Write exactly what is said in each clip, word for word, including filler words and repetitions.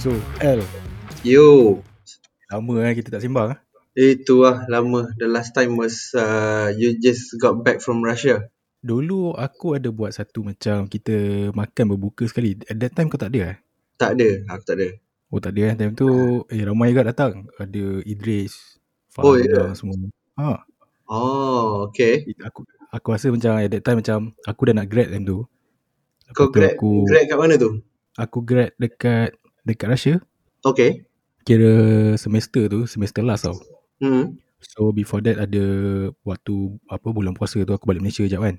So L, yo, lama eh kita tak sembang. Itu lah lama. The last time was uh, you just got back from Russia. Dulu aku ada buat satu macam kita makan berbuka sekali. At that time kau tak ada eh? Tak ada, aku tak ada. Oh tak ada eh, time tu eh, ramai juga datang. Ada Idris, Faham, oh, yeah. semua. Ha. Oh, okay. Aku aku rasa macam at that time macam aku dah nak grad time tu. Lepas kau tu grad, aku, grad kat mana tu? Aku grad dekat dekat Russia. Okay. Kira semester tu, semester last tau. Hmm. So before that ada waktu apa bulan puasa tu aku balik Malaysia sekejap kan.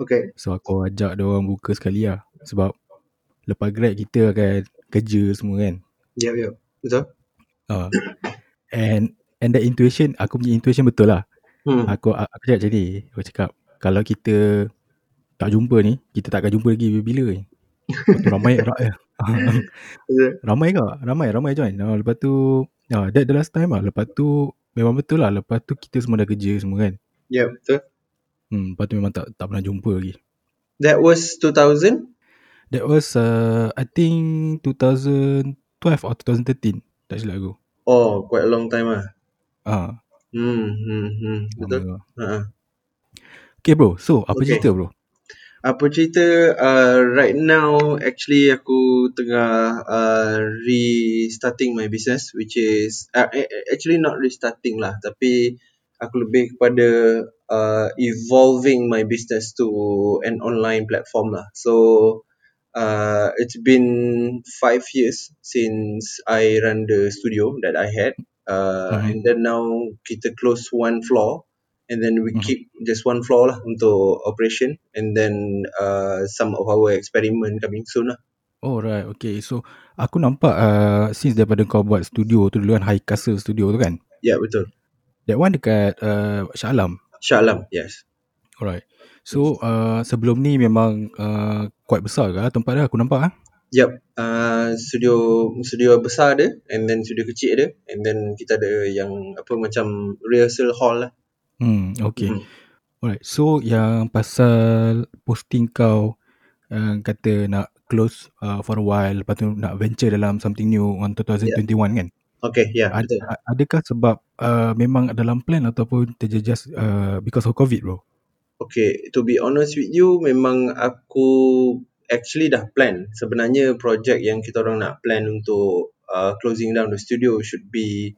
Okay. So aku ajak dia orang buka sekali lah. Sebab lepas grad kita akan kerja semua kan. Ya, yeah, ya. Yeah. Betul? Uh, and and the intuition, aku punya intuition betul lah. Hmm. Aku aku cakap macam ni. Aku cakap kalau kita tak jumpa ni, kita tak akan jumpa lagi bila-bila ni. Lepas tu ramai ramai. ramai kak? Ramai, ramai join. Uh, lepas tu, uh, that the last time lah. Lepas tu memang betul lah, lepas tu kita semua dah kerja semua kan. Ya, yeah, betul. Hmm, lepas tu memang tak tak pernah jumpa lagi. That was two thousand? That was uh, I think twenty twelve or twenty thirteen. Tak silap aku. Oh, quite a long time lah. Ah. Hmm, hmm, hmm. Betul. Uh-huh. Okay bro, so apa okay. cerita bro? Apa cerita, uh, right now actually aku tengah uh, restarting my business, which is uh, actually not restarting lah, tapi aku lebih kepada uh, evolving my business to an online platform lah. So uh, it's been five years since I run the studio that I had, uh, mm-hmm. and then now kita close one floor. And then we hmm. keep just one floor lah untuk operation. And then uh, some of our experiment coming soon lah. Oh right, okay. So aku nampak uh, since daripada kau buat studio tu dulu kan, High Castle Studio tu kan? Ya, yeah, betul. That one dekat uh, Shah Alam? Shah Alam, yes. Alright. So uh, sebelum ni memang uh, quite besar ke tempat dia aku nampak? Ha? Yep, uh, studio studio besar dia. And then studio kecil dia. And then kita ada yang apa macam rehearsal hall lah. Hmm, okay. Mm-hmm. Alright, so yang pasal posting kau uh, kata nak close uh, for a while, lepas tu nak venture dalam something new on twenty twenty-one yeah. kan? Okay, ya. Yeah, Ad- adakah sebab uh, memang dalam plan ataupun terjejas uh, because of COVID bro? Okay, to be honest with you, memang aku actually dah plan. Sebenarnya projek yang kita orang nak plan untuk uh, closing down the studio should be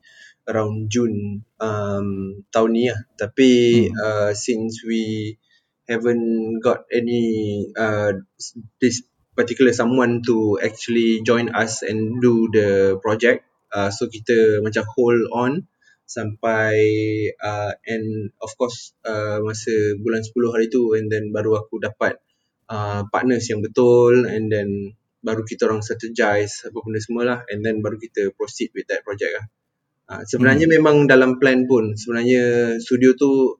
around June um, tahun ni lah. Tapi hmm. uh, since we haven't got any uh, this particular someone to actually join us and do the project, uh, so kita macam hold on sampai uh, and of course uh, masa bulan sepuluh hari tu, and then baru aku dapat uh, partners yang betul, and then baru kita orang strategize apa benda semua lah, and then baru kita proceed with that project lah. Uh, sebenarnya hmm. memang dalam plan pun. Sebenarnya studio tu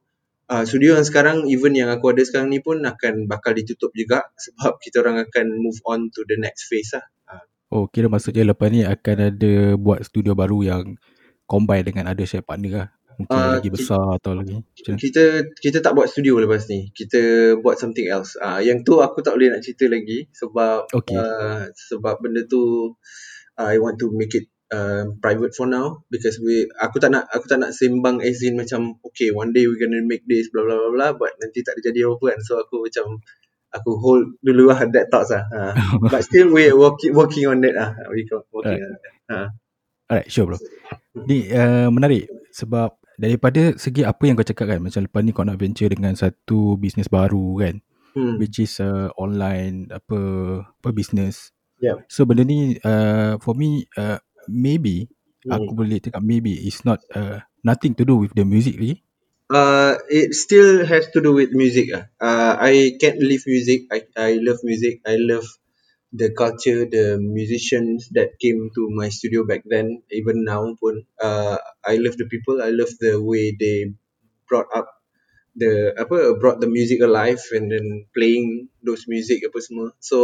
uh, studio yang sekarang, even yang aku ada sekarang ni pun akan bakal ditutup juga, sebab kita orang akan move on to the next phase lah. uh. Oh, kira maksudnya lepas ni akan ada buat studio baru yang combine dengan ada share partner lah. Mungkin uh, lagi besar kita, atau lagi macam Kita kita tak buat studio lepas ni. Kita buat something else. uh, Yang tu aku tak boleh nak cerita lagi, sebab okay. uh, Sebab benda tu uh, I want to make it Uh, private for now, because we aku tak nak aku tak nak sembang as in macam okay one day we gonna make this blah blah blah blah, but nanti tak ada jadi apa kan. So aku macam aku hold dulu lah that thoughts lah. Ha. But still we working working on that lah. We working alright. on that. Ha. Alright, sure bro. Ni uh, menarik sebab daripada segi apa yang kau cakap kan, macam lepas ni kau nak venture dengan satu bisnes baru kan, hmm. which is uh, online apa apa business. Yeah. So benda ni uh, for me uh, maybe hmm. aku boleh cakap maybe it's not uh, nothing to do with the music really. Uh, it still has to do with music lah. Uh, I can't leave music. I I love music. I love the culture, the musicians that came to my studio back then. Even now pun, uh, I love the people. I love the way they brought up the apa brought the music alive, and then playing those music apa semua. So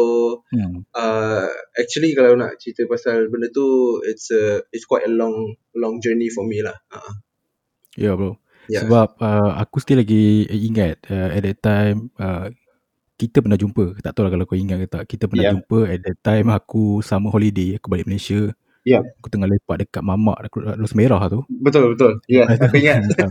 hmm. uh, actually kalau nak cerita pasal benda tu, it's a, it's quite a long long journey for me lah. Uh-huh. Ya yeah, bro. Yeah. Sebab uh, aku still lagi ingat uh, at that time uh, kita pernah jumpa. Tak tahu lah kalau kau ingat ke tak. Kita pernah yeah. jumpa at that time aku summer holiday, aku balik Malaysia. Ya. Aku tengah lepak dekat mamak rasa merah tu. Betul betul. Ya, yeah, aku ingat. eh.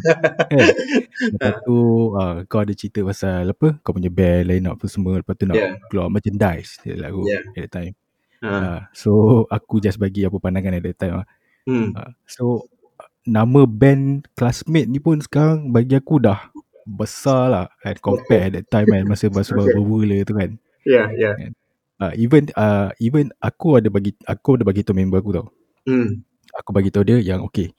Lepas tu uh, kau ada cerita pasal apa? Kau punya band line up tu semua, lepas tu nak yeah. keluar merchandise dekat aku yeah. at that time. Uh. Uh, so aku just bagi apa pandangan at that time. Hmm. Uh, so nama band Classmate ni pun sekarang bagi aku dah besar lah kan, compare at that time kan, masa baru-baru bermula tu kan. Ya, yeah, ya. Yeah. Uh, even uh, even aku ada bagi aku ada bagi tahu member aku tau. Hmm. Aku bagi tahu dia yang okey.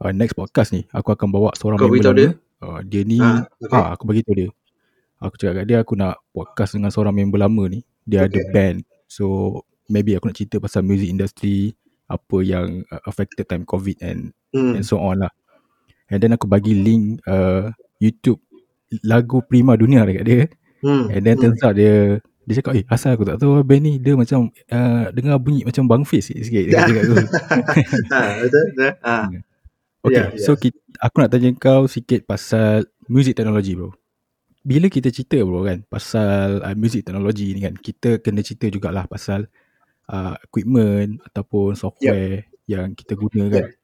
Uh, next podcast ni aku akan bawa seorang kau member dia. Uh, dia ni ha, okay. uh, aku bagi tahu dia. Aku cakap kat dia aku nak podcast dengan seorang member lama ni. Dia okay. ada band. So maybe aku nak cerita pasal music industry, apa yang uh, affected time COVID and hmm. and so on lah. And then aku bagi link uh, YouTube lagu Prima Dunia dekat dia. Hmm. And then turns out dia dia cakap, eh asal aku tak tahu band ni, dia macam uh, dengar bunyi macam Bang Fiz sikit-sikit dia cakap tu. Ha betul betul. Ha. Okay, yeah, so yeah. Kita, aku nak tanya kau sikit pasal music technology bro. Bila kita cerita bro kan pasal uh, music technology ni kan, kita kena cerita jugalah pasal Uh, equipment ataupun software yep. yang kita guna kan. Yep.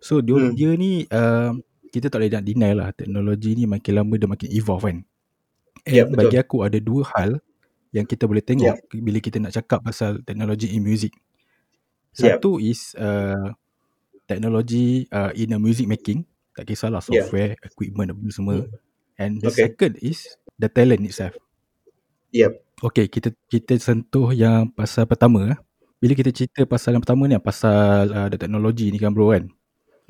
So dia, hmm. dia ni uh, kita tak boleh nak deny lah, teknologi ni makin lama dia makin evolve kan. Yep, and bagi aku ada dua hal yang kita boleh tengok yep. bila kita nak cakap pasal teknologi in music. Satu yep. is uh, teknologi uh, in a music making, tak kisahlah software, yep. equipment semua. Hmm. And the okay. second is the talent itself. Yep. Okay, kita kita sentuh yang pasal pertama lah. Bila kita cerita pasal yang pertama ni, pasal uh, teknologi ni kan bro kan.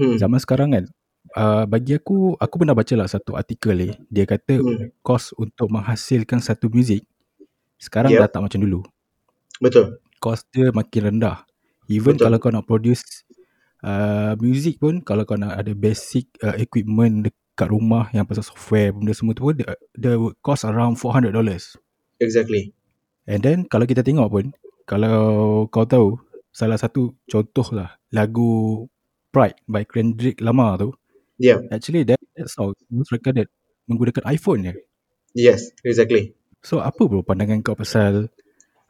Hmm. Zaman sekarang kan, uh, bagi aku, aku pernah baca lah satu artikel ni. Dia kata, hmm. kos untuk menghasilkan satu muzik, sekarang yep. dah tak macam dulu. Betul. Kos dia makin rendah. Even betul. Kalau kau nak produce uh, muzik pun, kalau kau nak ada basic uh, equipment dekat rumah, yang pasal software, benda semua tu pun, the, the cost around four hundred dollars. Exactly. And then kalau kita tengok pun, kalau kau tahu, salah satu contoh lah lagu Pride by Kendrick Lamar tu. Yeah. Actually that, that song was recorded menggunakan iPhone je. Yes, exactly. So apa bro pandangan kau pasal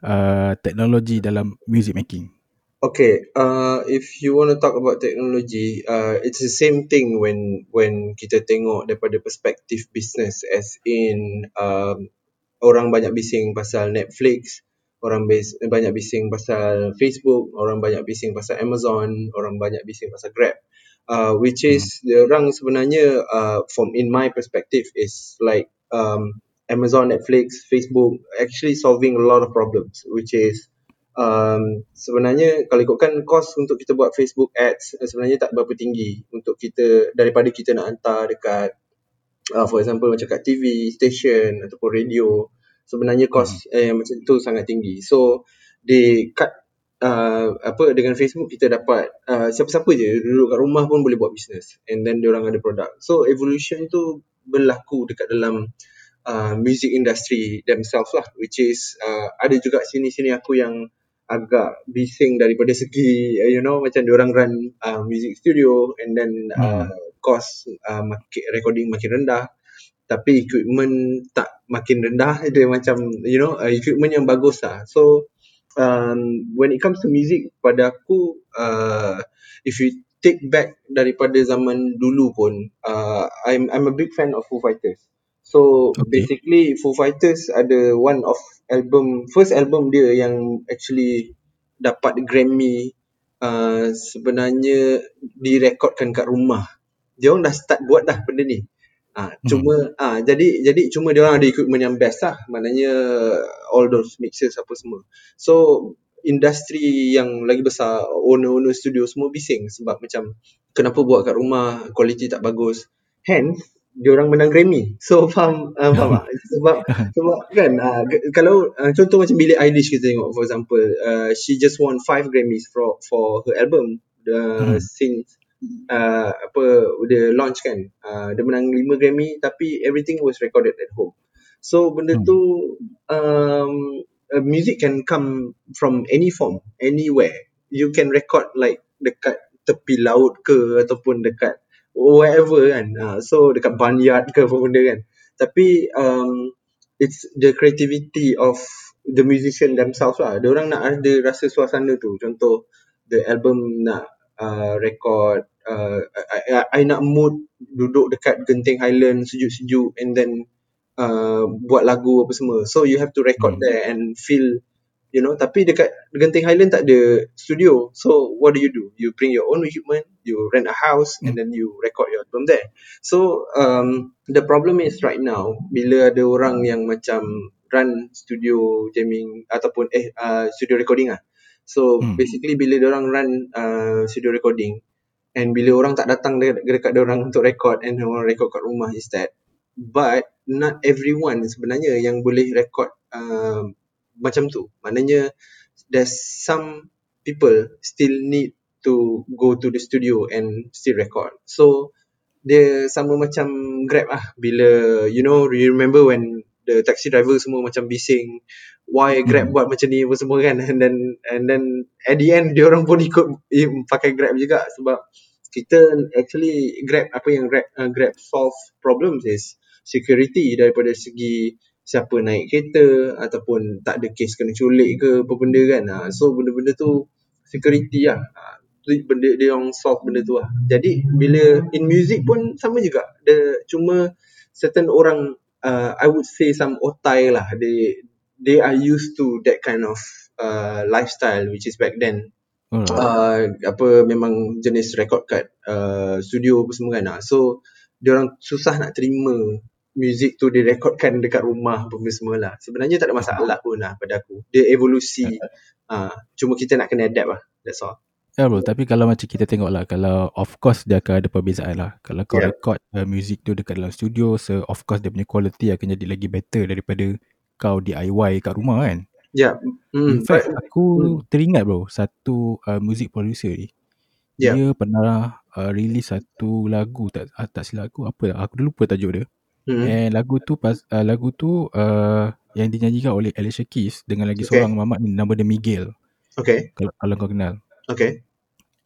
uh, teknologi dalam music making? Okay, uh, if you want to talk about technology, uh, it's the same thing when when kita tengok daripada perspektif business, as in um, orang banyak bising pasal Netflix, orang bis, banyak bising pasal Facebook, orang banyak bising pasal Amazon, orang banyak bising pasal Grab. Uh, which is, hmm. orang sebenarnya, uh, from in my perspective, is like um, Amazon, Netflix, Facebook actually solving a lot of problems. Which is, um, sebenarnya kalau ikutkan kos untuk kita buat Facebook ads, sebenarnya tak berapa tinggi untuk kita, daripada kita nak hantar dekat Uh, for example macam kat T V station ataupun radio, sebenarnya kos eh, macam tu sangat tinggi. So they cut uh, apa dengan Facebook kita dapat uh, siapa-siapa je duduk kat rumah pun boleh buat business, and then diorang ada produk. So evolution tu berlaku dekat dalam uh, music industry themselves lah, which is uh, ada juga sini-sini aku yang agak bising daripada segi uh, you know macam diorang run uh, music studio, and then uh, hmm. cost uh, market recording makin rendah, tapi equipment tak makin rendah. Dia macam you know uh, equipment yang bagus lah. So um, when it comes to music, pada aku uh, if you take back daripada zaman dulu pun, uh, I'm I'm a big fan of Foo Fighters. So okay. basically Foo Fighters ada one of album, first album dia yang actually dapat Grammy. Uh, sebenarnya direkodkan kat rumah. Dia orang dah start buat dah benda ni. Ah ha, cuma hmm. ah ha, jadi jadi cuma dia orang ada equipment yang best lah. Maknanya all those mixers apa semua. So industri yang lagi besar, owner-owner studio semua bising sebab macam kenapa buat kat rumah, quality tak bagus. Hence dia orang menang Grammy. So faham uh, faham tak? sebab sebab kan uh, kalau uh, contoh macam Billie Eilish kita tengok, for example, uh, she just won five Grammys for for her album uh, hmm. since Uh, apa dia launch kan, uh, dia menang lima Grammy, tapi everything was recorded at home. So benda hmm. tu um, uh, music can come from any form, anywhere. You can record like dekat tepi laut ke, ataupun dekat wherever kan, uh, so dekat barnyard ke apa benda kan. Tapi um, it's the creativity of the musician themselves lah. Diorang nak ada rasa suasana tu. Contoh the album nak uh, record, uh, I, I, I nak mood duduk dekat Genting Highland sejuk-sejuk and then uh, buat lagu apa semua. So you have to record hmm. there and feel, you know. Tapi dekat Genting Highland tak ada studio. So what do you do? You bring your own equipment, you rent a house hmm. and then you record your album there. So um, the problem is right now bila ada orang yang macam run studio jamming ataupun eh uh, studio recording ah. So hmm. basically bila dia orang run uh, studio recording and bila orang tak datang dekat dekat dia orang untuk record and orang record kat rumah is that, but not everyone sebenarnya yang boleh record uh, macam tu. Maknanya there's some people still need to go to the studio and still record. So dia sama macam Grab ah, bila you know, you remember when the taxi driver semua macam bising, why Grab buat macam ni semua kan, and then and then at the end dia orang pun ikut pakai Grab juga. Sebab kita actually Grab, apa yang Grab uh, Grab solve problems is security daripada segi siapa naik kereta ataupun tak ada kes kena culik ke apa benda kan. So benda-benda tu security lah, benda dia orang solve benda tu lah. Jadi bila in music pun sama juga, dia cuma certain orang, Uh, I would say some otai lah, they they are used to that kind of uh, lifestyle which is back then. Hmm. Uh, apa memang jenis record kat uh, studio apa semua kan. So diorang susah nak terima music tu direkodkan dekat rumah apa semua lah. Sebenarnya tak ada masalah pun lah pada aku. Dia evolusi. Uh, cuma kita nak kena adapt lah. That's all. Ya bro, tapi kalau macam kita tengok lah, kalau of course dia akan ada perbezaan lah. Kalau kau yeah. record uh, music tu dekat dalam studio, so of course dia punya quality akan jadi lagi better daripada kau D I Y kat rumah kan. Ya yeah. mm, In fact but... aku teringat bro, satu uh, music producer ni yeah. dia pernah uh, release satu lagu, tak, ah, tak silap aku, apa aku lupa tajuk dia. Mm. And lagu tu pas, uh, lagu tu uh, yang dinyanyikan oleh Alicia Keys dengan lagi okay. seorang mamat ni, nama dia Miguel. Okay. Kalau, kalau kau kenal. Okay.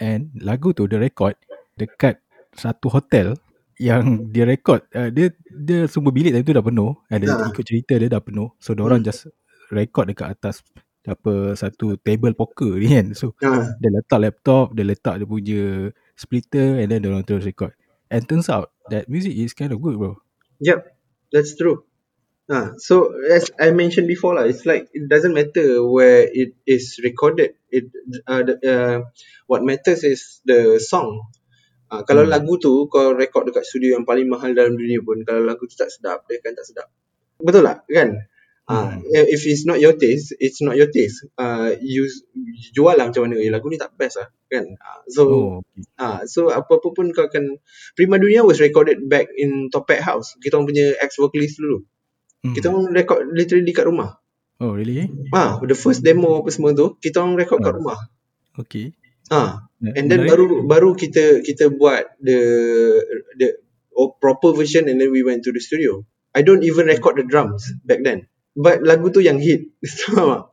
And lagu tu dia record dekat satu hotel yang dia record, uh, dia dia semua bilik tadi tu dah penuh, ada nah. ikut cerita dia dah penuh. So diorang hmm. just record dekat atas apa satu table poker ni kan. So nah. dia letak laptop, dia letak dia punya splitter and then diorang terus record. And turns out that music is kind of good bro. Yep, that's true. Ah, so as I mentioned before lah, it's like it doesn't matter where it is recorded. It uh, the, uh, what matters is the song. Ah, kalau hmm. lagu tu kau record dekat studio yang paling mahal dalam dunia pun, kalau lagu tu tak sedap, dia kan tak sedap. Betul lah kan? Ah, hmm. uh, if it's not your taste, it's not your taste. Ah, uh, you jual lah macam mana. Eh, lagu ni tak best lah kan? Uh, so ah, oh. uh, so apa-apa pun kau akan. Prima Dunia was recorded back in Topet House. Kita orang punya ex vocalist dulu. Hmm. Kita orang record literally kat rumah. Oh really? Ah, the first demo apa semua tu kita orang record oh. kat rumah. Okay. Ah, and then menarik. baru baru kita kita buat the the oh, proper version and then we went to the studio. I don't even record the drums back then. But lagu tu yang hit. Faham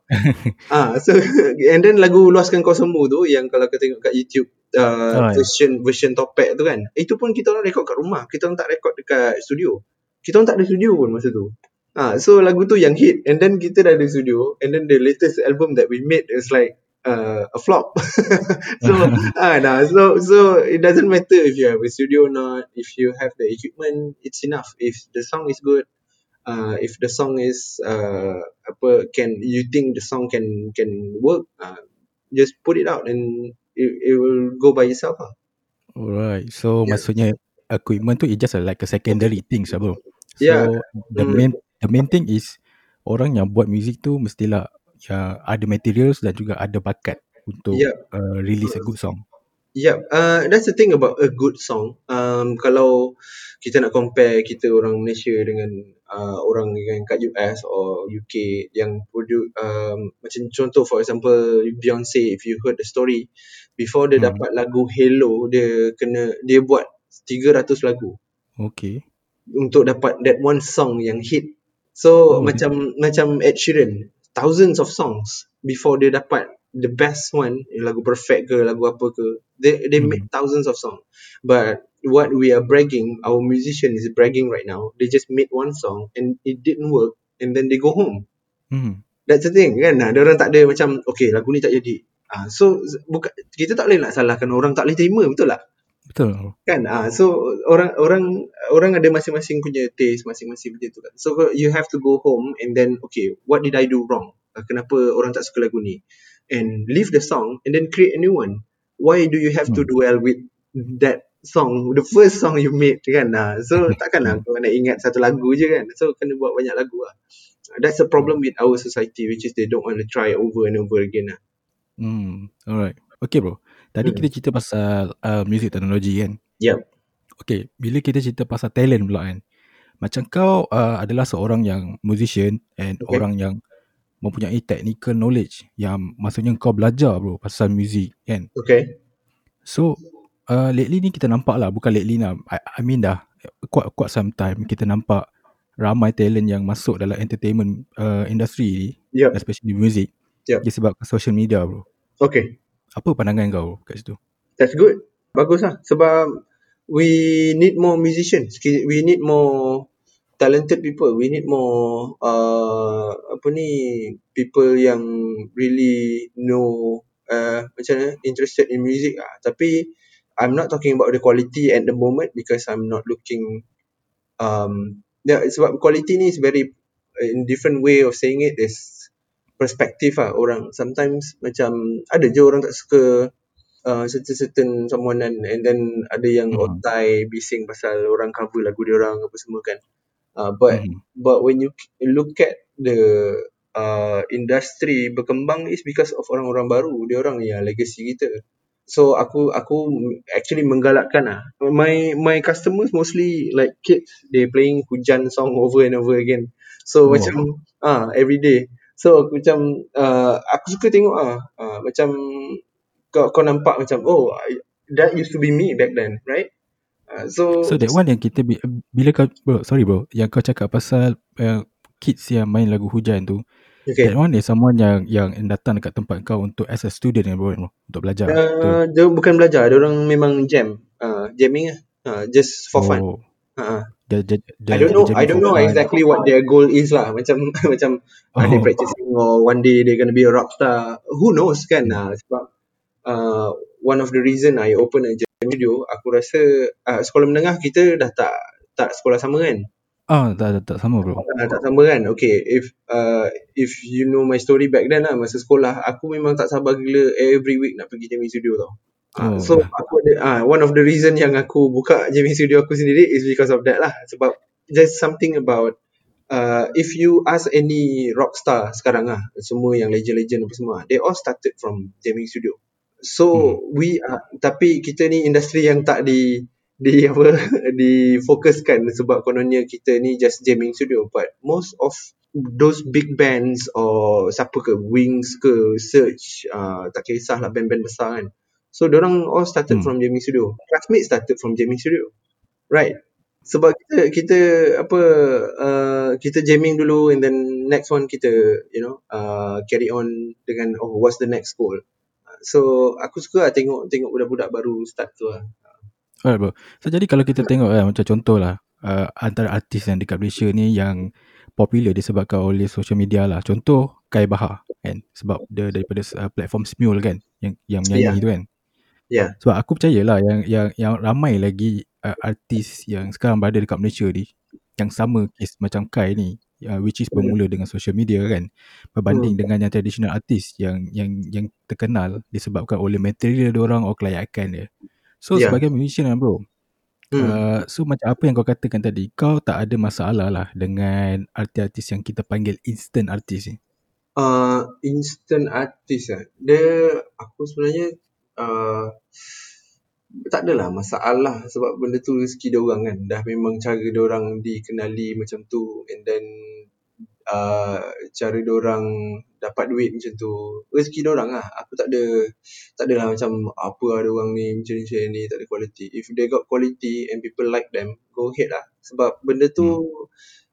ah, so and then lagu Luaskan Kau Semu tu yang kalau kita tengok kat YouTube uh, oh, version yeah. version Topet tu kan. Itu pun kita orang record kat rumah. Kita orang tak record dekat studio. Kita orang tak ada studio pun masa tu. Ah, so lagu tu yang hit and then kita dah ada studio and then the latest album that we made is like uh, a flop. So ah, nah, so so it doesn't matter if you have a studio or not, if you have the equipment, it's enough. If the song is good, uh, if the song is uh, apa, can you think the song can can work, uh, just put it out and it, it will go by itself. Lah. Alright, so yeah. maksudnya equipment tu is just like a secondary thing, bro. So yeah. the main mm. the main thing is orang yang buat muzik tu mestilah uh, ada materials dan juga ada bakat untuk yeah. uh, release a good song. Yeah, uh, that's the thing about a good song. Um, kalau kita nak compare kita orang Malaysia dengan uh, orang yang kat U S or U K yang produce, um, macam contoh for example Beyonce, if you heard the story, before dia hmm. dapat lagu Hello, dia kena dia buat three hundred lagu. Okay. Untuk dapat that one song yang hit. So oh, macam yeah. macam Ed Sheeran, thousands of songs before dia dapat the best one, lagu perfect ke lagu apa ke, they they mm. make thousands of songs. But what we are bragging, our musician is bragging right now, they just made one song and it didn't work and then they go home. Mm. That's the thing kan. Nah, dia orang tak ada macam okay lagu ni tak jadi, Uh, so buka, kita tak boleh nak salahkan orang tak boleh terima, betul tak? Betul. Kan? Uh, so orang orang orang ada masing-masing punya taste, masing-masing macam tu kan. So you have to go home and then okay, what did I do wrong? Uh, kenapa orang tak suka lagu ni? And leave the song and then create a new one. Why do you have hmm. to dwell with that song, the first song you made kan? Uh, so takkanlah kau nak ingat satu lagu je kan? So kena buat banyak lagu lah. That's the problem with our society, which is they don't want to try over and over again lah. Hmm, alright. Okay bro, tadi hmm. kita cerita pasal uh, music teknologi kan? Yep. Okay, bila kita cerita pasal talent pula kan, macam kau uh, adalah seorang yang musician and okay. orang yang mempunyai technical knowledge, yang maksudnya kau belajar bro pasal music kan? Okay. So uh, lately ni kita nampak lah, bukan lately lah, I, I mean dah quite-quite sometime kita nampak ramai talent yang masuk dalam entertainment uh, industry ni, yep. especially music. Yep. Dia sebab social media bro. Okay. Apa pandangan kau kat situ? That's good. Bagus lah. Sebab we need more musicians. We need more talented people. We need more uh, apa ni, people yang really know uh, macam mana, interested in music lah. Tapi I'm not talking about the quality at the moment because I'm not looking um, yeah, sebab quality ni is very in different way of saying it is perspektif lah orang. Sometimes macam ada je orang tak suka uh, certain-certain someone kan, and then ada yang mm-hmm. otai bising pasal orang cover lagu dia orang apa semua kan. Uh, but mm-hmm. but when you look at the uh, industry berkembang is because of orang-orang baru, dia orang yang legacy kita. So aku aku actually menggalakkan lah. My my customers mostly like kids, they playing Hujan song over and over again. So oh. macam ah uh, every day. So aku macam uh, aku suka tengok ah uh, macam kau, kau nampak macam oh that used to be me back then, right? Uh, so so that one yang kita bila kau bro, sorry bro, yang kau cakap pasal uh, kids yang main lagu Hujan tu, okay. that one is someone yang yang datang dekat tempat kau untuk as a student bro, untuk belajar. Uh, dia bukan belajar, dia orang memang jam, uh, jamming ah, uh, just for oh. fun. Uh-huh. The, the, the, I don't know I don't know exactly what their goal is lah. Macam macam oh. are they practicing or one day they're going to be a rock star, who knows kan. uh, Sebab uh, one of the reason I open a jam studio, aku rasa uh, sekolah menengah kita dah tak tak sekolah sama kan. Ah, oh, tak, tak, tak sama bro. uh, Tak sama kan. Okay, if uh, if you know my story back then lah, masa sekolah aku memang tak sabar gila every week nak pergi jam studio tau. Oh. So aku ada, uh, one of the reason yang aku buka jamming studio aku sendiri is because of that lah. Sebab there's something about uh, if you ask any rock star sekarang lah, semua yang legend-legend apa semua, they all started from jamming studio. So hmm. we uh, tapi kita ni industri yang tak di di apa difokuskan sebab kononnya kita ni just jamming studio. But most of those big bands or siapa ke, Wings ke, Search, uh, tak kisah lah band-band besar kan. So diorang all started hmm. from jamming studio. Classmates started from jamming studio, right? Sebab kita kita apa uh, kita jamming dulu and then next one kita you know uh, carry on dengan oh what's the next goal. Uh, so aku suka lah tengok tengok budak-budak baru start tu lah. Alright bro. So jadi kalau kita tengok eh, macam contohlah uh, antara artis yang dekat Malaysia ni yang popular disebabkan oleh social media lah. Contoh Kai Bahar kan, sebab dia daripada uh, platform Smule kan, yang yang menyanyi yeah. tu kan. Yeah. Sebab aku percayalah yang yang yang ramai lagi uh, artis yang sekarang berada dekat Malaysia ni yang sama kes macam Kai ni, uh, which is bermula dengan social media kan, berbanding hmm. dengan yang traditional artis yang yang yang terkenal disebabkan oleh material diorang atau kelayakan dia. So yeah. sebagai musician kan bro, hmm. uh, so macam apa yang kau katakan tadi, kau tak ada masalah lah dengan artis-artis yang kita panggil instant artis ni? Uh, instant artis lah, dia aku sebenarnya Uh, tak adalah masalah sebab benda tu rezeki diorang kan, dah memang cara diorang dikenali macam tu and then uh, cara diorang dapat duit macam tu, rezeki diorang lah. Aku tak ada tak adalah macam apa lah diorang ni macam ni, tak ada quality. If they got quality and people like them, go ahead lah. Sebab benda tu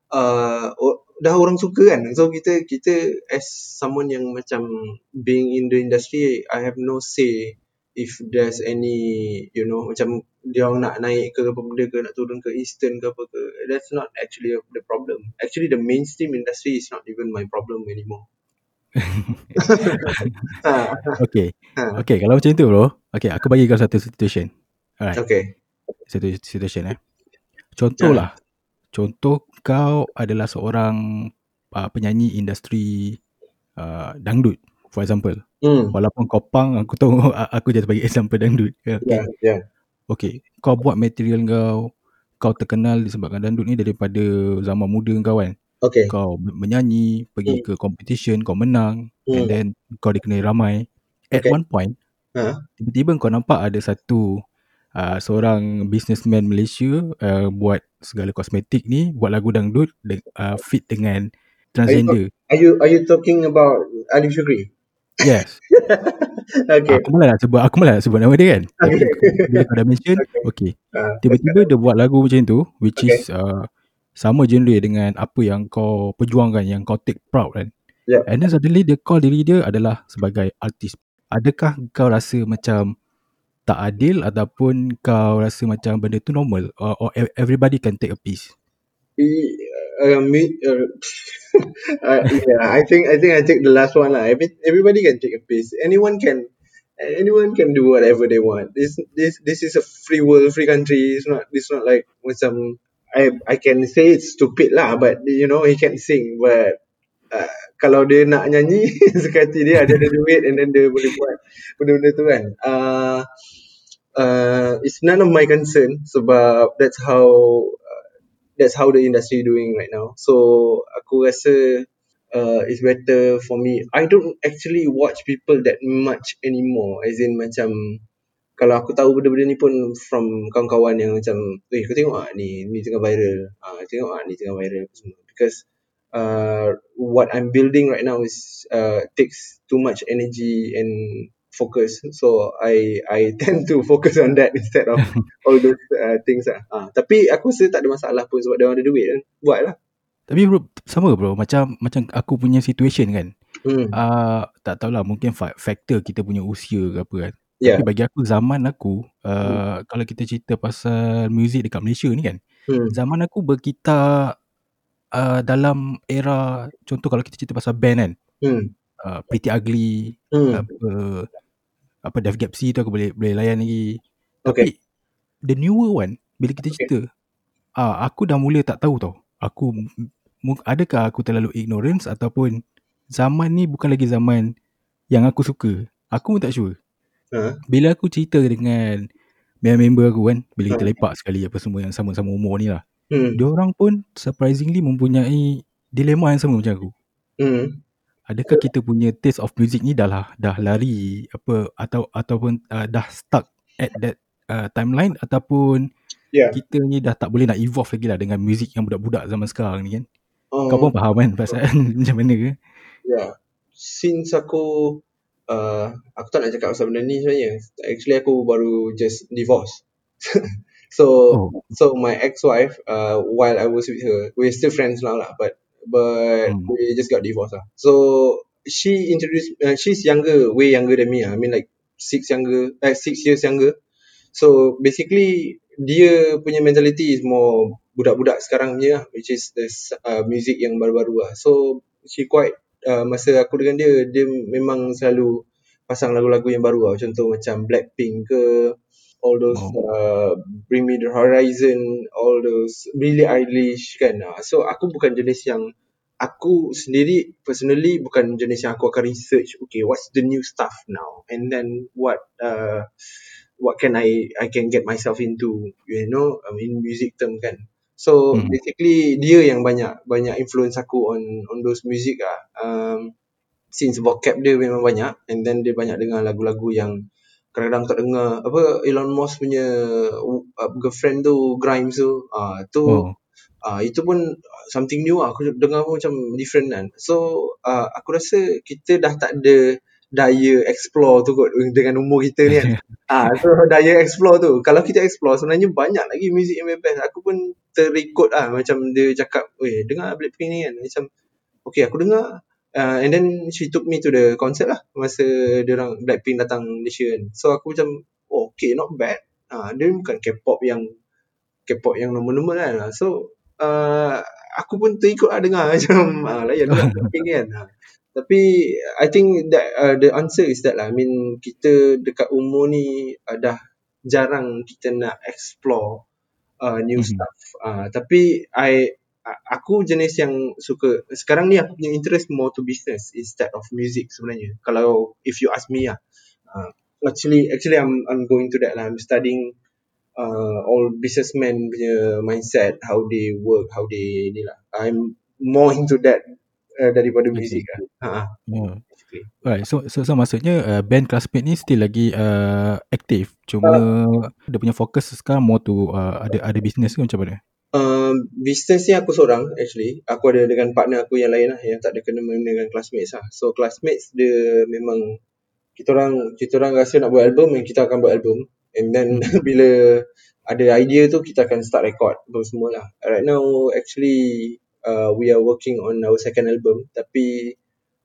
uh, dah orang suka kan. So kita kita as someone yang macam being in the industry, I have no say if there's any, you know, macam dia nak naik ke apa benda ke, nak turun ke Eastern ke apa ke, that's not actually the problem. Actually the mainstream industry is not even my problem anymore. ha. Okay. Ha. Okay, kalau macam tu bro. Okay, aku bagi kau satu situation. Alright. Okay. Satu situation eh. Contohlah. Ha. Contoh kau adalah seorang uh, penyanyi industri uh, dangdut. For example. Hmm. Walaupun kau punk, aku tahu aku je bagi example dangdut. Okay. Ya, ya. Okay, kau buat material kau, kau terkenal disebabkan dangdut ni daripada zaman muda kau kan. Okay. Kau menyanyi, pergi hmm. ke competition, kau menang hmm. and then kau dikenali ramai. At okay. one point, huh? tiba-tiba kau nampak ada satu uh, seorang businessman Malaysia uh, buat segala kosmetik ni, buat lagu dangdut de- uh, fit dengan transgender. Are you are you talking about Alif Shukri? Yes. Okay. Aku malah nak sebut, aku malah nak sebut nama dia kan. Okay. Bila kau dah mention, okay. okay. Uh, tiba-tiba okay. dia buat lagu macam tu which okay. is uh, sama genre dengan apa yang kau perjuangkan, yang kau take proud kan. Yeah. And then suddenly dia call diri dia adalah sebagai artis. Adakah kau rasa macam tak adil ataupun kau rasa macam benda tu normal or, or everybody can take a piece? Uh, me, uh, uh, yeah, I think I think I take the last one lah. Everybody can take a piece. Anyone can anyone can do whatever they want. This this this is a free world, free country. It's not it's not like macam I I can say it's stupid lah, but you know he can sing. But uh, kalau dia nak nyanyi, sekali dia ada duit, and then dia boleh buat benda-benda tu kan. Uh, uh, it's none of my concern sebab that's how uh, that's how the industry doing right now. So aku rasa uh, it's better for me. I don't actually watch people that much anymore. As in macam. Kalau aku tahu benda-benda ni pun from kawan-kawan yang macam, eh kau tengok ah ni, ni tengah viral. Ah tengok ah ni tengah viral semua. Because uh, what I'm building right now is uh, takes too much energy and focus. So I I tend to focus on that instead of all those uh, things lah. Ah tapi aku rasa tak ada masalah pun sebab dia orang ada duit kan. Buatlah. Tapi bro sama bro macam macam aku punya situation kan. Hmm. Uh, tak tahulah mungkin faktor kita punya usia ke apa kan. Yeah. Tapi bagi aku zaman aku uh, hmm. kalau kita cerita pasal muzik dekat Malaysia ni kan hmm. zaman aku berkitar uh, dalam era, contoh kalau kita cerita pasal band kan hmm. uh, Pretty Ugly hmm. apa, apa Def Gapsi tu aku boleh boleh layan lagi okay. Tapi the newer one bila kita cerita okay. uh, aku dah mula tak tahu tau aku, adakah aku terlalu ignorance ataupun zaman ni bukan lagi zaman yang aku suka, aku pun tak sure. Ha? Bila aku cerita dengan member aku kan, bila ha. kita lepak sekali apa semua yang sama-sama umur ni lah hmm. diorang pun surprisingly mempunyai dilema yang sama macam aku hmm. adakah kita punya taste of music ni dah lah, dah lari apa atau ataupun uh, dah stuck at that uh, timeline ataupun yeah. kita ni dah tak boleh nak evolve lagi lah dengan music yang budak-budak zaman sekarang ni kan um, kau pun faham kan pasal macam mana ke yeah. Since aku Uh, aku tak nak cakap pasal benda ni sebenarnya. Actually aku baru just divorce. so oh. so my ex-wife uh, while I was with her, we're still friends now lah, but but hmm. we just got divorced lah. So she introduced uh, she's younger, way younger than me lah. I mean like six younger, like six years younger. So basically dia punya mentality is more budak-budak sekarang punya lah, which is this uh, music yang baru-baru lah. So she quite Uh, masa aku dengan dia, dia memang selalu pasang lagu-lagu yang baru lah. Contoh macam Blackpink ke, all those oh. uh, Bring Me The Horizon, all those Billie Eilish kan. So aku bukan jenis yang, aku sendiri personally bukan jenis yang aku akan research, okay what's the new stuff now and then what uh, what can I I can get myself into, you know, um, in music term kan. So hmm. basically dia yang banyak banyak influence aku on on those music ah. Um, since vocab dia memang banyak, and then dia banyak dengar lagu-lagu yang kadang-kadang tak dengar. Apa Elon Musk punya uh, girlfriend tu Grimes tu ah uh, tu oh. uh, itu pun something new lah. Aku dengar pun macam different kan. So uh, aku rasa kita dah tak ada daya explore tu kot dengan umur kita ni kan. Ah, so daya explore tu. Kalau kita explore sebenarnya banyak lagi muzik yang best. Aku pun terikut ah macam dia cakap, "Weh, dengar Blackpink ni kan." Macam okay, aku dengar uh, and then she took me to the concert lah masa dia orang Blackpink datang Malaysia kan. So aku macam, "Oh, okay, not bad." Ah, dia bukan K-pop yang K-pop yang normal-normal kan. So uh, aku pun terikut ah dengar macam ah layan Blackpink kan. Tapi I think that uh, the answer is that lah. I mean, kita dekat umur ni uh, dah jarang kita nak explore uh, new mm-hmm. stuff. Uh, tapi I aku jenis yang suka, sekarang ni aku punya interest more to business instead of music sebenarnya. Kalau if you ask me lah. Uh, actually actually I'm I'm going to that lah. I'm studying uh, all businessmen punya mindset, how they work, how they ni lah. I'm more into that uh, daripada music lah. Uh-huh. Yeah. Right, so, so so maksudnya uh, band Classmate ni still lagi uh, aktif, cuma uh, dia punya fokus sekarang more to uh, ada ada business ke macam mana? Uh, business ni aku seorang actually. Aku ada dengan partner aku yang lain lah, yang tak ada kena-mengena dengan Classmates lah. So Classmates dia memang kita orang kita orang rasa nak buat album, and kita akan buat album. And then hmm. bila ada idea tu kita akan start record tu semualah. Right now actually uh, we are working on our second album, tapi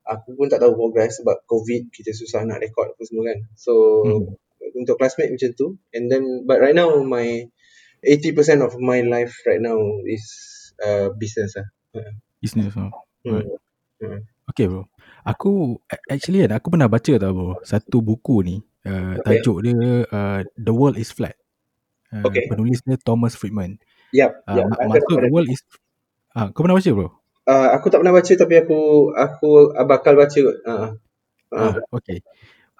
aku pun tak tahu progress sebab COVID, kita susah nak record apa semua kan. So hmm. untuk Classmates macam tu. And then but right now my eighty percent of my life right now is uh, business lah. Business lah. Right. Hmm. Okay bro. Aku actually kan, aku pernah baca tau bro, satu buku ni. Uh, okay. Tajuk dia uh, The World is Flat. Uh, okay. Penulis dia Thomas Friedman. Yap. Yep. Uh, maksud The World is... Uh, kau pernah baca bro? Uh, aku tak pernah baca tapi aku aku bakal baca. Uh. Uh. Uh, okay.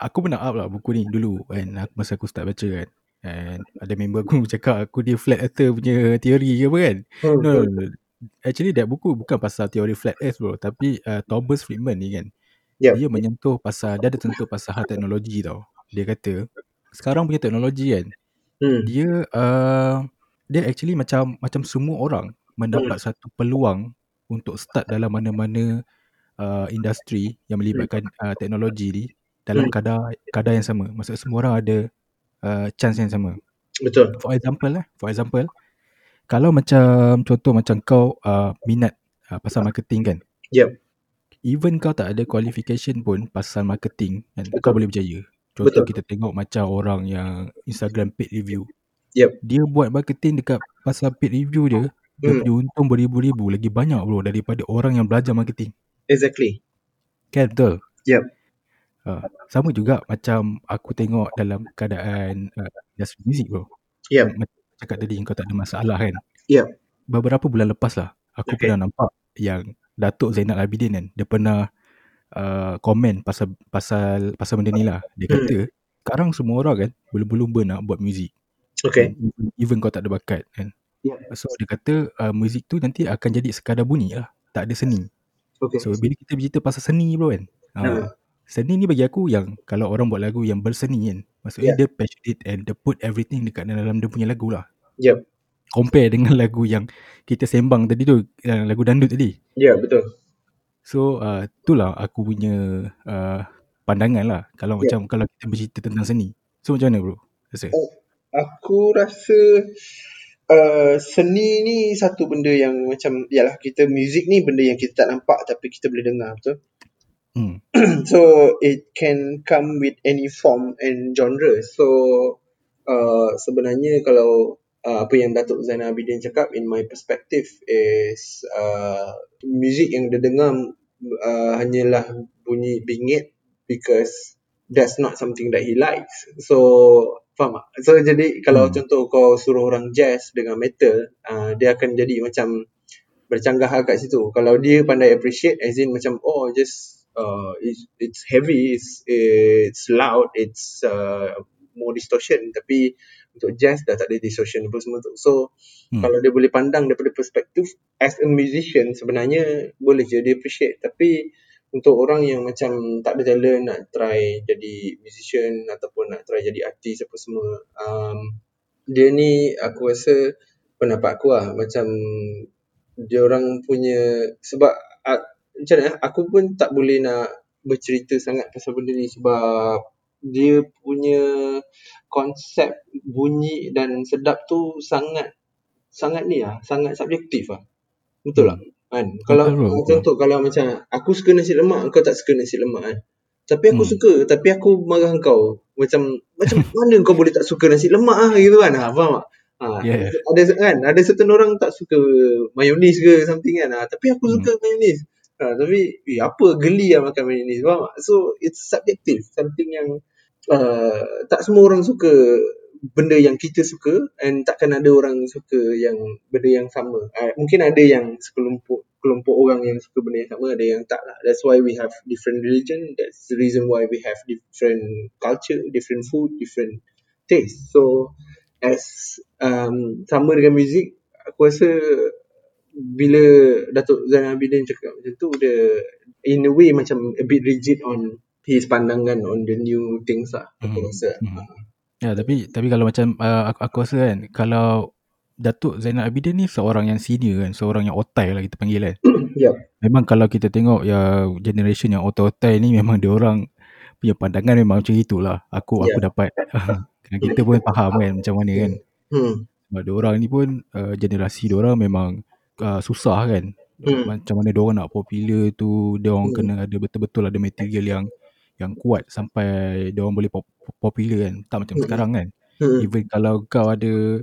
Aku pernah up lah buku ni dulu kan. Masa aku start baca kan. And ada member aku cakap aku dia flat earther punya teori ke apa kan. Hmm. No, no, no. Actually that buku bukan pasal teori flat earth bro. Tapi uh, Thomas Friedman ni kan. Yep. Dia menyentuh pasal, dia ada tentu pasal hal teknologi tau. Dia kata sekarang punya teknologi kan. Hmm. Dia uh, dia actually macam macam semua orang mendapat hmm. satu peluang untuk start dalam mana-mana uh, industri yang melibatkan uh, teknologi ni dalam hmm. kadar kadar yang sama. Maksudnya semua orang ada Uh, chance yang sama. Betul. For example lah, for example, kalau macam contoh macam kau uh, minat uh, pasal marketing kan. Yep. Even kau tak ada qualification pun pasal marketing kan, betul, kau boleh berjaya. Contoh, betul, kita tengok macam orang yang Instagram paid review. Yep. Dia buat marketing dekat pasal paid review dia, hmm. dia punya untung beribu-ribu lagi banyak bro daripada orang yang belajar marketing. Exactly. Kan betul? Yep. Uh, sama juga macam aku tengok dalam keadaan uh, industri muzik bro. Ya. Yep. Cakap tadi kau tak ada masalah kan. Ya. Yep. Beberapa bulan lepas lah aku okay. pernah nampak yang Datuk Zainal Abidin kan, dia pernah uh, komen pasal pasal pasal benda ni lah. Dia kata hmm. sekarang semua orang kan belum-belum nak buat muzik. Okay. Even, even kau tak ada bakat kan. Yep. So dia kata uh, muzik tu nanti akan jadi sekadar bunyi lah, tak ada seni. Okay. So bila kita bercerita pasal seni bro kan. Uh, hmm. Seni ni bagi aku yang kalau orang buat lagu yang berseni kan, maksudnya yeah. dia passionate and dia put everything dekat dalam dia punya lagu lah. Yep. Compare dengan lagu yang kita sembang tadi tu, lagu dandut tadi. Ya, yeah, betul. So uh, itulah aku punya uh, pandangan lah kalau yeah. macam kalau kita bercerita tentang seni. So macam mana bro? Rasa? Oh, aku rasa uh, seni ni satu benda yang macam, yalah, kita muzik ni benda yang kita tak nampak tapi kita boleh dengar, betul? Mm. So it can come with any form and genre. So uh, sebenarnya kalau uh, apa yang Datuk Zainal Abidin cakap, in my perspective is uh, music yang dia dengar uh, hanyalah bunyi bingit because that's not something that he likes. So faham tak? So jadi kalau mm. contoh kau suruh orang jazz dengan metal, uh, dia akan jadi macam bercanggah kat situ. Kalau dia pandai appreciate, as in macam oh just Uh, it's, it's heavy, it's, it's loud, it's uh, more distortion. Tapi untuk jazz dah tak ada distortion apa semua tu. So hmm. kalau dia boleh pandang daripada perspektif as a musician, sebenarnya boleh je dia appreciate. Tapi untuk orang yang macam tak ada talent nak try jadi musician ataupun nak try jadi artis apa semua, um, dia ni aku rasa pendapat aku lah, macam dia orang punya, sebab uh, macam mana, aku pun tak boleh nak bercerita sangat pasal benda ni sebab dia punya konsep bunyi dan sedap tu sangat sangat ni lah, sangat subjektif lah. Betul lah kan? Kalau contoh, kalau macam aku suka nasi lemak, kau tak suka nasi lemak kan? Tapi aku hmm. suka, tapi aku marah kau. Macam macam mana kau boleh tak suka nasi lemak lah gitu kan, ha, faham tak? Ha, yeah. Ada kan, ada certain orang tak suka mayonis ke something kan, ha, tapi aku hmm. suka mayonis. Ha, tapi eh, apa geli yang makan banyak ni, faham tak? So it's subjective, something yang uh, tak semua orang suka benda yang kita suka, and takkan ada orang suka yang benda yang sama. Uh, mungkin ada yang sekelompok kelompok orang yang suka benda yang sama, ada yang tak lah. That's why we have different religion, that's the reason why we have different culture, different food, different taste. So as um, sama dengan muzik, aku rasa bila Datuk Zainal Abidin cakap macam tu, dia in a way macam a bit rigid on his pandangan on the new things lah, aku mm-hmm. rasa. Mm-hmm. Ya, tapi tapi kalau macam uh, aku, aku rasa kan, kalau Datuk Zainal Abidin ni seorang yang senior kan, seorang yang otai lah kita panggil kan. Yeah. Memang kalau kita tengok ya, generation yang otai-otai ni memang dia orang punya pandangan memang macam itulah. Aku yeah. aku dapat kita pun faham kan macam mana kan. Hmm. Sebab dia orang ni pun uh, generasi dia orang memang Uh, susah kan, hmm. macam mana diorang nak popular tu, diorang hmm. kena ada betul-betul ada material yang yang kuat sampai diorang boleh pop, popular kan, tak macam hmm. sekarang kan. hmm. Even kalau kau ada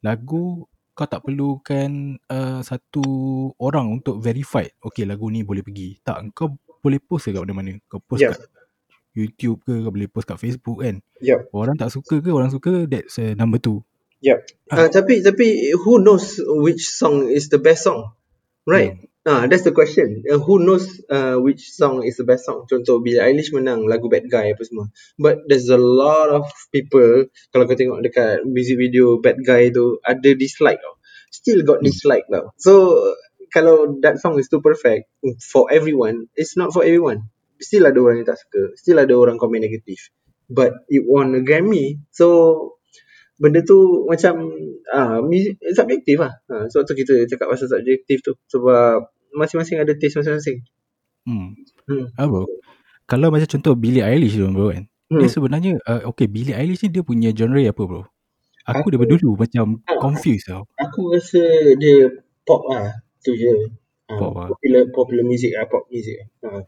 lagu, kau tak perlukan uh, satu orang untuk verify, okay lagu ni boleh pergi, tak, kau boleh post ke kat mana-mana, kau post yeah. kat YouTube ke, kau boleh post kat Facebook kan. yeah. Orang tak suka ke, orang suka, that's uh, number two. Yeah. Uh, tapi tapi who knows which song is the best song, right? Yeah. Uh, that's the question. Uh, who knows uh, which song is the best song? Contoh Billie Eilish menang lagu Bad Guy apa semua. But there's a lot of people, kalau kau tengok dekat music video Bad Guy tu, ada dislike tau. Still got dislike tau. So kalau that song is too perfect for everyone, it's not for everyone. Still ada orang yang tak suka, still ada orang komen negatif. But it won a Grammy. So benda tu macam ah, subjektif lah. Ah, sebab tu kita cakap pasal subjektif tu, sebab masing-masing ada taste masing-masing. Hmm. hmm. Ah, bro. Kalau macam contoh Billie Eilish tu bro kan. Hmm. Dia sebenarnya uh, okay, Billie Eilish ni dia punya genre apa bro? Aku, aku daripada dulu macam ah, confused tau. Aku rasa dia pop lah. Tu je. Ah, pop lah. Popular, popular music lah, pop music. Ah.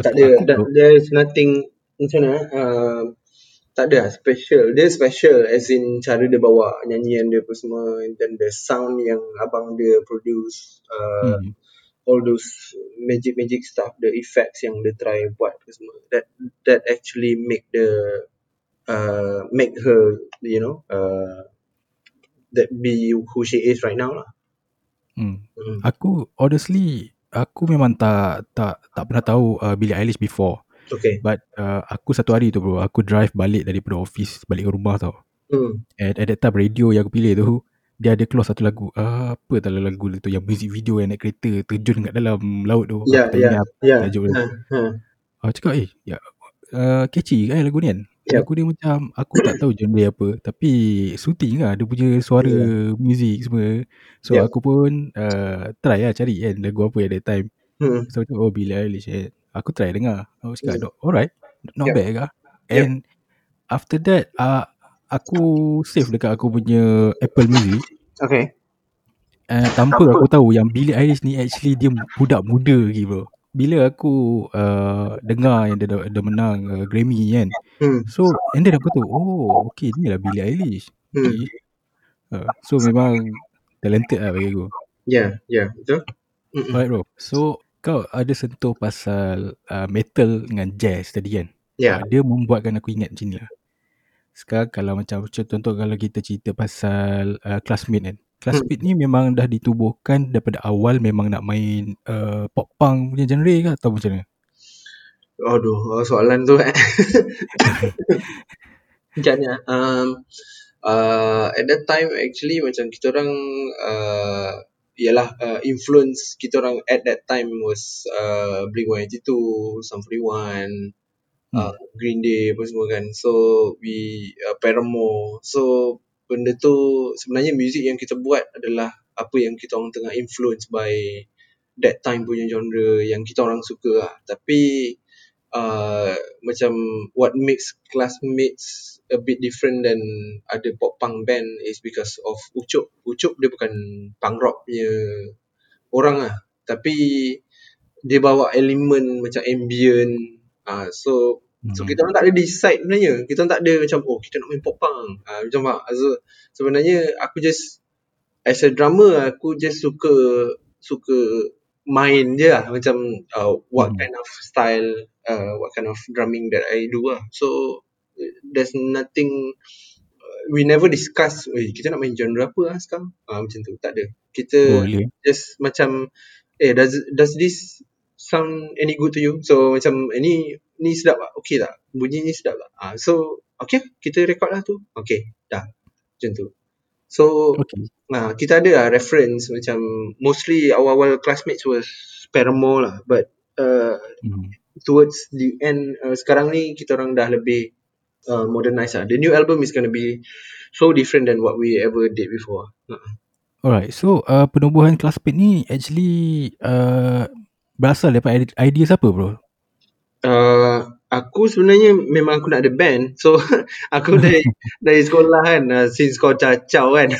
Dia aku, tak ada, aku, that, there's nothing macam mana uh, tak ada special. Dia special as in cara dia bawa nyanyian dia pun semua, dan the sound yang abang dia produce, uh, hmm. all those magic magic stuff, the effects yang dia try buat pun semua, that that actually make the uh, make her, you know, uh, that be who she is right now lah. Hmm. Hmm. Aku honestly aku memang tak tak tak pernah tahu uh, Billie Eilish before. Okay. But uh, aku satu hari tu bro, aku drive balik daripada office balik ke rumah tau. Hmm. At, at that time radio yang aku pilih tu, dia ada keluar satu lagu. Ah, apa tak lagu tu yang music video yang naik kereta terjun kat dalam laut tu. Ya, ya, ya. Aku cakap eh, ya, uh, catchy kan lagu ni kan. Yeah. Lagu dia macam, aku tak tahu genre apa, tapi shooting lah, dia punya suara, yeah. music semua. So yeah. aku pun uh, try lah cari kan lagu apa at that time. Hmm. So aku oh Billie Eilish eh. Aku try dengar. Aku cakap, yeah. alright, not yeah. bad ke. And yeah. after that, uh, aku save dekat aku punya Apple Music. Okay. Uh, tanpa aku tahu yang Billie Eilish ni actually dia budak muda lagi bro. Bila aku uh, dengar yang dia, dia menang uh, Grammy kan. Hmm. So, and then aku tahu, oh, okay, ni lah Billie Eilish. Hmm. Okay. Uh, so, memang talented lah bagi aku. Ya, yeah, ya, yeah. betul. Alright bro. So, kau ada sentuh pasal uh, metal dengan jazz tadi kan? Ya. Yeah. Uh, dia membuatkan aku ingat macam ni lah. Sekarang kalau macam contoh kalau kita cerita pasal uh, Classmate kan? Classmate hmm. ni memang dah ditubuhkan daripada awal memang nak main uh, pop punk punya genre ke atau macam mana? Aduh, soalan tu eh. Macam ni lah. Um, uh, at that time actually macam kita orang... Uh, Ialah uh, influence kita orang at that time was uh, Blink one eighty-two, Sum forty-one, hmm. uh, Green Day apa semua kan. So we uh, Paramore. So benda tu sebenarnya music yang kita buat adalah apa yang kita orang tengah influence by that time punya genre yang kita orang suka lah. Tapi uh, macam what makes Classmates a bit different than other pop punk band is because of Ucup. Ucup dia bukan punk rock punya orang lah, tapi dia bawa elemen macam ambient. uh, So mm-hmm. so kita orang tak ada decide sebenarnya. Kita orang tak ada macam oh kita nak main pop punk, uh, macam tak. So, sebenarnya aku just as a drummer, aku just suka Suka main je lah, macam uh, what hmm. kind of style, uh, what kind of drumming that I do lah. So there's nothing, uh, we never discuss kita nak main genre apa lah sekarang, uh, macam tu, tak ada. Kita boleh just macam eh, does does this sound any good to you? So macam eh, ni ni sedap lah, okay tak, bunyi ni sedap lah, uh, so okay kita record lah tu, okay dah, macam tu. So okay. Nah, kita ada lah reference, macam mostly awal-awal classmates was Paramore lah, but uh, mm. towards the end, uh, sekarang ni kita orang dah lebih uh, modernised lah. The new album is going to be so different than what we ever did before. Nah. Alright, so uh, penubuhan classmate ni actually uh, berasal daripada idea siapa bro? Uh, aku sebenarnya memang aku nak ada band. So aku dari dari sekolah kan, uh, since kau cacau kan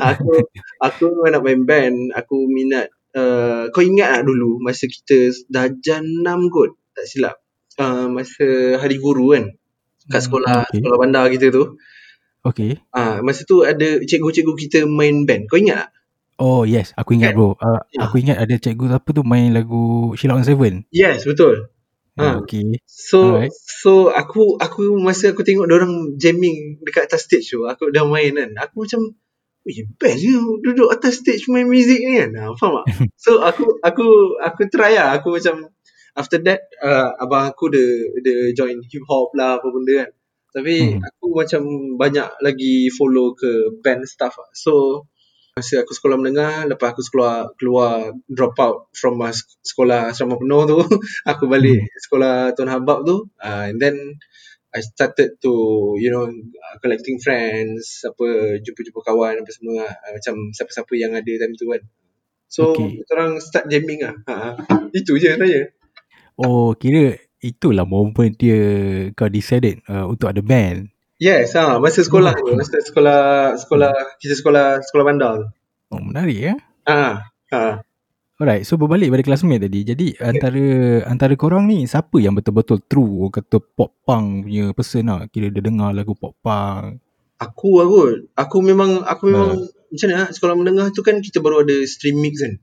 aku aku memang nak main band. Aku minat, uh, kau ingat tak dulu masa kita darjah enam kot, tak silap, uh, masa hari guru kan, kat sekolah, okay. sekolah bandar kita tu. Okay, uh, masa tu ada cikgu-cikgu kita main band, kau ingat tak? Oh yes, aku ingat bro, uh, yeah. Aku ingat ada cikgu apa tu main lagu Sheila on Seven. Yes, betul. Ha. Okay. So alright. so aku aku masa aku tengok diorang jamming dekat atas stage tu, aku dah main kan. Aku macam, "Weh, best je duduk atas stage main muzik ni kan." Ha, faham tak? So aku aku aku try lah. Aku macam after that, uh, abang aku dia dia join hip hop lah apa benda kan. Tapi hmm. aku macam banyak lagi follow ke band stuff lah. So masa aku sekolah menengah, lepas aku sekolah, keluar drop out from uh, sekolah asrama penuh tu, aku balik hmm. sekolah Tun Habab tu, uh, and then I started to, you know, collecting friends, apa, jumpa-jumpa kawan apa semua, uh, macam siapa-siapa yang ada time tu kan. So okay. kita orang start jamming lah, ha, itu je saya. Oh, kira itulah moment dia kau decided uh, untuk ada band. Yes, ah, masa sekolah tu, masa sekolah sekolah kita sekolah sekolah bandar tu. Oh, menarik ya. Ah, ah. Alright, so berbalik pada classmate tadi. Jadi okay. antara antara korang ni siapa yang betul-betul true kata pop punk punya person lah? Kira dia dengar lagu pop punk. Aku aku aku memang aku memang uh. macam mana sekolah menengah tu kan, kita baru ada stream mix kan.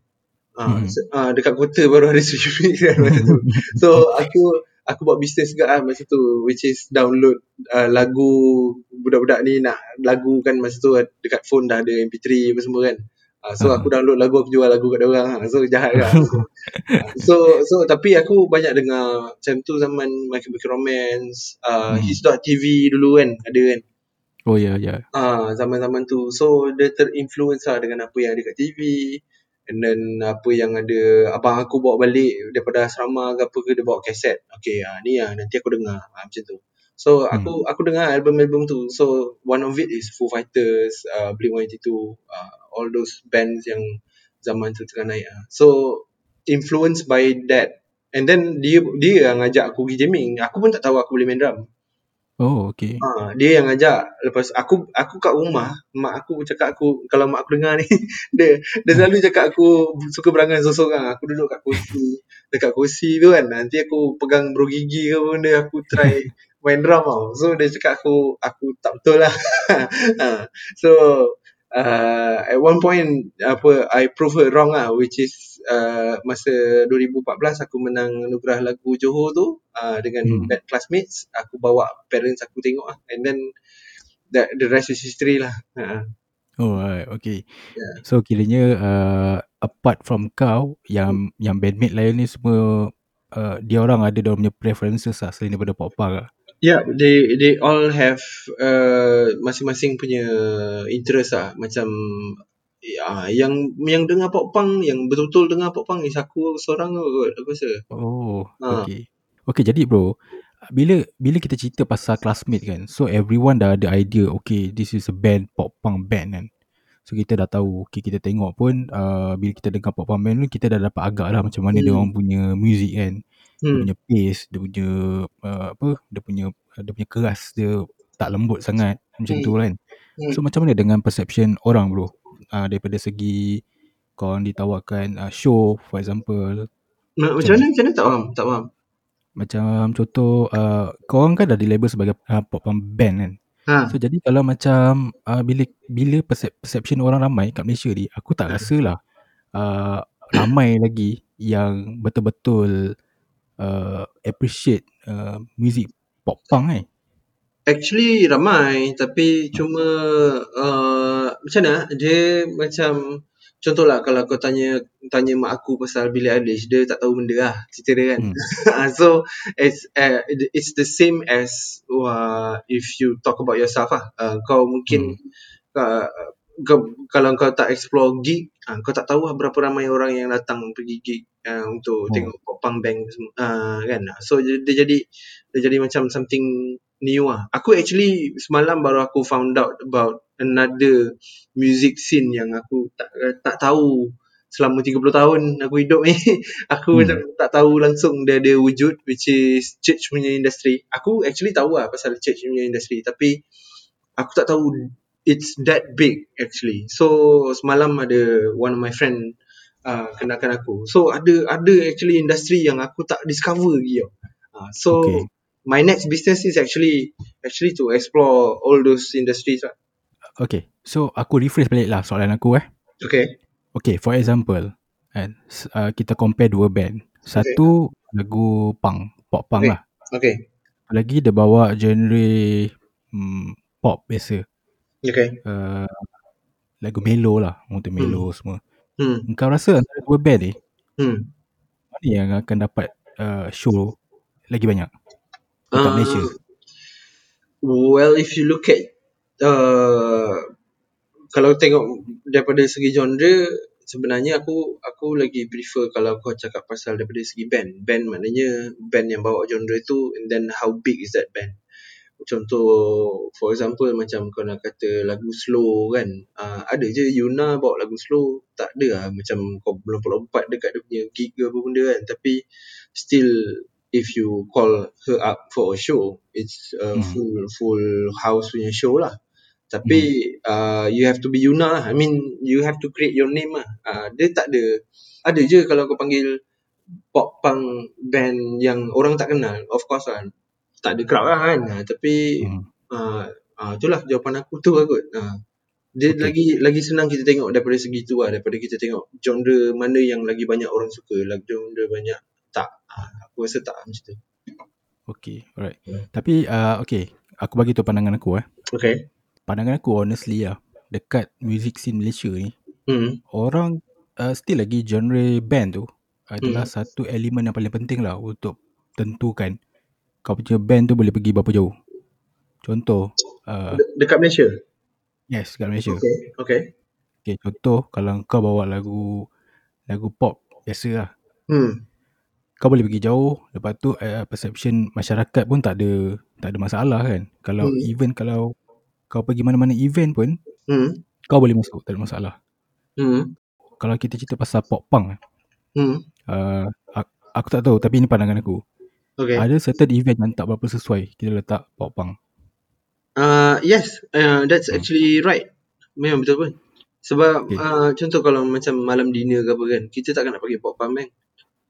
Ah, hmm. ah dekat kota baru ada stream mix kan masa tu. So aku aku buat bisnes juga lah masa tu, which is download uh, lagu budak-budak ni nak lagu kan, masa tu dekat phone dah ada M P three apa semua kan, uh, so uh-huh. aku download lagu, aku jual lagu kat diorang, so jahat lah. so so tapi aku banyak dengar macam tu zaman My Chemical Romance, uh, hmm. Hits dot T V dulu kan ada kan. Oh ya yeah, ya yeah. uh, zaman-zaman tu, so dia terinfluence lah dengan apa yang ada kat T V. And then apa yang ada abang aku bawa balik daripada asrama ke apa ke, dia bawa kaset. Okay, ah, ni lah nanti aku dengar, ah, macam tu. So aku hmm. aku dengar album-album tu. So one of it is Foo Fighters, uh, Blink one eighty-two, uh, all those bands yang zaman tu tengah naik. Ah. So influenced by that. And then dia dia yang ajak aku pergi jamming. Aku pun tak tahu aku boleh main drum. Oh, okay. Ha, dia yang ajak. Lepas aku aku kat rumah, mak aku cakap aku, kalau mak aku dengar ni, dia dia selalu cakap aku suka berangan sorang-sorang. Aku duduk kat kursi, dekat kursi tu kan. Nanti aku pegang bro gigi ke benda, aku try main drum tau. So dia cakap aku aku tak betul lah. ha. So uh, at one point apa I prove her wrong lah, which is uh, masa twenty fourteen aku menang anugerah lagu Johor tu. Uh, dengan hmm. bad classmates, aku bawa parents aku tengok lah, and then that, the rest is history lah. Uh-huh. Alright, okay. Yeah. So kiranya uh, apart from kau, yang hmm. yang bandmate lain ni semua, uh, dia orang ada dia punya preferences lah selain daripada pop punk lah. Yeah, they they all have uh, masing-masing punya interest lah. Macam ya, yang yang dengar pop punk, yang betul-betul dengar pop punk ni aku seorang kot, aku rasa. Oh, ha. Okay. Okay, jadi bro, bila bila kita cerita pasal classmate kan, so everyone dah ada idea, okay, this is a band, pop punk band kan. So kita dah tahu, okay, kita tengok pun, uh, bila kita dengar pop punk band ni, kita dah dapat agak lah macam mana hmm. dia orang punya music kan. Hmm. Dia punya pace, dia punya, uh, apa, dia punya, dia punya keras, dia tak lembut sangat, macam hmm. tu kan. Hmm. So macam mana dengan perception orang bro, uh, daripada segi korang ditawarkan uh, show for example. Nah, macam mana, macam mana tak faham, tak faham. Macam contoh, uh, korang kan dah dilabel sebagai uh, pop punk band kan. Ha. So jadi kalau macam uh, bila bila perception orang ramai kat Malaysia ni, aku tak rasa lah uh, ramai lagi yang betul-betul uh, appreciate uh, music pop punk eh? Actually ramai, tapi cuma uh, macam mana dia, macam contohlah kalau kau tanya tanya mak aku pasal Billie Eilish, dia tak tahu benda lah cerita dia kan. Hmm. So it's uh, it's the same as uh, if you talk about yourself lah. Uh, kau mungkin hmm. uh, kau, kalau kau tak explore gig, uh, kau tak tahu lah berapa ramai orang yang datang pergi gig uh, untuk hmm. tengok pop punk band semua uh, kan. So dia, dia jadi dia jadi macam something new lah. Aku actually semalam baru aku found out about another music scene yang aku tak tak tahu selama tiga puluh tahun aku hidup ni. Aku hmm. tak, tak tahu langsung dia ada wujud, which is church punya industry. Aku actually tahu lah pasal church punya industry, tapi aku tak tahu it's that big actually. So semalam ada one of my friend uh, kenalkan aku. So ada ada actually industry yang aku tak discover lagi tau. Uh, so okay. My next business is actually actually to explore all those industries lah. Okay, so aku rephrase balik lah soalan aku eh. Okay. Okay, for example, and, uh, kita compare dua band. Satu okay. lagu punk, pop punk okay. lah. Okay. Lagi dia bawa genre um, pop biasa. Okay. Uh, lagu melo lah, untuk melo hmm. semua. Hmm. Kau rasa antara dua band ni, hmm. mana yang akan dapat uh, show lagi banyak? Uh, well, if you look at uh, kalau tengok daripada segi genre, sebenarnya aku aku lagi prefer kalau kau cakap pasal daripada segi band. Band maknanya band yang bawa genre tu, and then how big is that band. Contoh, for example, macam kau nak kata lagu slow kan, uh, ada je Yuna bawa lagu slow, tak ada lah macam kau lompat-lompat dekat dia punya gig ke apa benda kan. Tapi still if you call her up for a show, it's a hmm. full full house punya show lah. Tapi hmm. uh, you have to be Yuna lah. I mean, you have to create your name lah. Uh, dia tak ada. Ada je kalau kau panggil pop punk band yang orang tak kenal, of course lah, tak ada crowd lah kan. Uh, tapi hmm. uh, uh, itulah jawapan aku tu lah kot. Uh, dia okay. lagi lagi senang kita tengok daripada segi tu lah, daripada kita tengok genre mana yang lagi banyak orang suka, lagi genre banyak tak. Aku rasa tak macam tu. Okay, alright. Yeah. Tapi uh, okay, aku bagi tu pandangan aku eh. Okay. Pandangan aku honestly lah, dekat music scene Malaysia ni, mm. orang uh, still lagi genre band tu adalah mm. satu elemen yang paling penting lah untuk tentukan kau punya band tu boleh pergi berapa jauh. Contoh uh, De- dekat Malaysia? Yes, dekat Malaysia. Okay. Okay. Okay, contoh kalau kau bawa lagu lagu pop biasa lah. Hmm. Kau boleh pergi jauh, lepas tu uh, perception masyarakat pun tak ada tak ada masalah kan. Kalau hmm. even kalau kau pergi mana-mana event pun, hmm. kau boleh masuk, tak ada masalah. Hmm. Kalau kita cerita pasal pop punk, hmm. uh, aku, aku tak tahu, tapi ini pandangan aku. Okay. Ada certain event yang tak berapa sesuai kita letak pop punk. Uh, yes, uh, that's actually hmm. right. Memang betul pun. Sebab okay. uh, contoh kalau macam malam dinner ke apa kan, kita takkan nak pakai pop punk kan.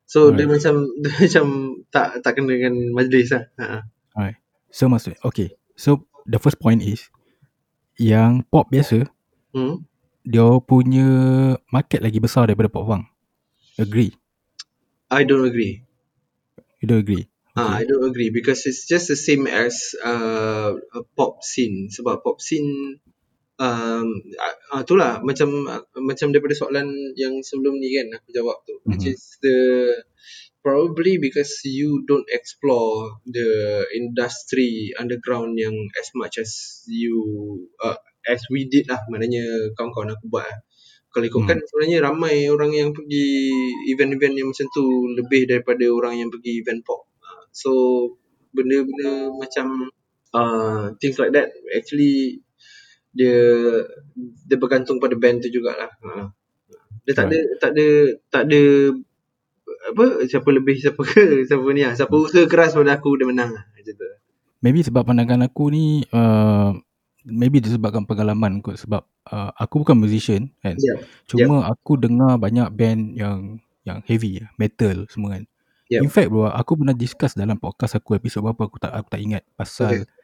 So right. dia macam dia macam tak tak kena dengan majlis lah. Ha. Alright. So maksud okay. So the first point is yang pop biasa hmm? dia punya market lagi besar daripada pop punk. Agree? I don't agree. You don't agree? Okay. Ha, I don't agree because it's just the same as uh, a pop scene. Sebab pop scene Um, uh, itulah macam uh, macam daripada soalan yang sebelum ni kan aku jawab tu, mm-hmm. which is the probably because you don't explore the industry underground yang as much as you uh, as we did lah, maknanya kawan-kawan aku buat lah. Kalau ikutkan mm. sebenarnya ramai orang yang pergi event-event yang macam tu lebih daripada orang yang pergi event pop. Uh, so benda-benda macam uh, things like that actually dia dia bergantung pada band tu jugalah. Ha. Dia tak ada right. tak ada tak ada apa siapa lebih siapa ke siapa ni ah. Siapa usaha keras pada aku dia menang macam tu. Maybe sebab pandangan aku ni uh, maybe disebabkan pengalaman kot, sebab uh, aku bukan musician kan. Yeah. Cuma yeah. aku dengar banyak band yang yang heavy metal semua kan. Yeah. In fact bro, aku pernah discuss dalam podcast aku episod berapa aku tak aku tak ingat pasal okay.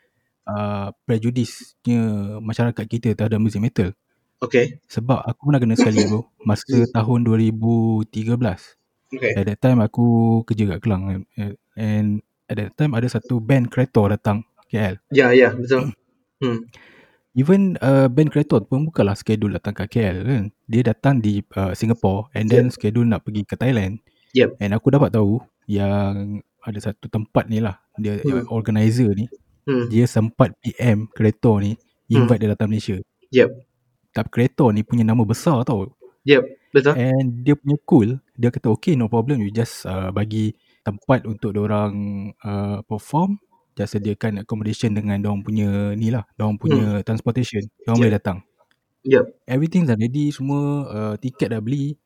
Uh, prejudisnya masyarakat kita terhadap muzik metal. Okay. Sebab aku pernah kena sekali bro, masa tahun dua ribu tiga belas. Okay. At that time aku kerja kat Kelang, and at that time ada satu band Kreator datang K L. Ya, yeah, ya, yeah, betul. Hmm. Even uh, band Kreator pun bukanlah schedule datang kat K L kan. Dia datang di uh, Singapore, and then yeah. schedule nak pergi ke Thailand. Yep. And aku dapat tahu yang ada satu tempat ni lah, dia hmm. organizer ni, hmm. dia sempat P M Kreator ni, invite hmm. dia datang Malaysia. Yep. Tapi Kreator ni punya nama besar tau. Yep, betul. And dia punya cool, dia kata okay, no problem, you just uh, bagi tempat untuk diorang uh, perform, just sediakan accommodation dengan diorang punya ni lah, diorang punya hmm. transportation, diorang yep. boleh datang. Yep. Everything dah ready, semua uh, tiket dah beli.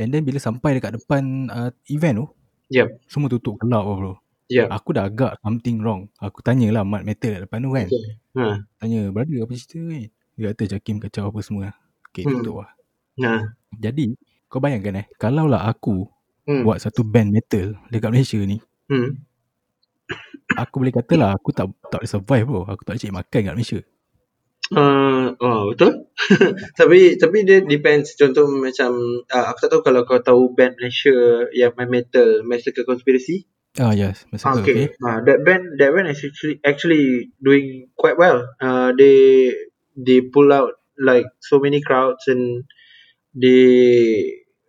And then bila sampai dekat depan uh, event tu, yep. semua tutup gelap lah bro. Yep. Aku dah agak something wrong. Aku tanyalah Mat Metal kat depan tu kan. Okay. Ha. Tanya, brother apa cerita ni? Dia kata Jakim kacau apa semua. Okay, hmm. tutup lah. Ha. Jadi, kau bayangkan eh, kalaulah aku hmm. buat satu band metal dekat Malaysia ni, hmm. aku boleh katalah aku tak tak boleh survive bro. Aku tak boleh cari makan kat Malaysia. Uh, oh betul. tapi tapi dia depends. Contoh macam uh, aku tak tahu kalau kau tahu band Malaysia yang main metal, Massacre Conspiracy. Ah oh, yes, Massacre. Okay. okay. Uh, that band that band actually actually doing quite well. Uh, they they pull out like so many crowds, and they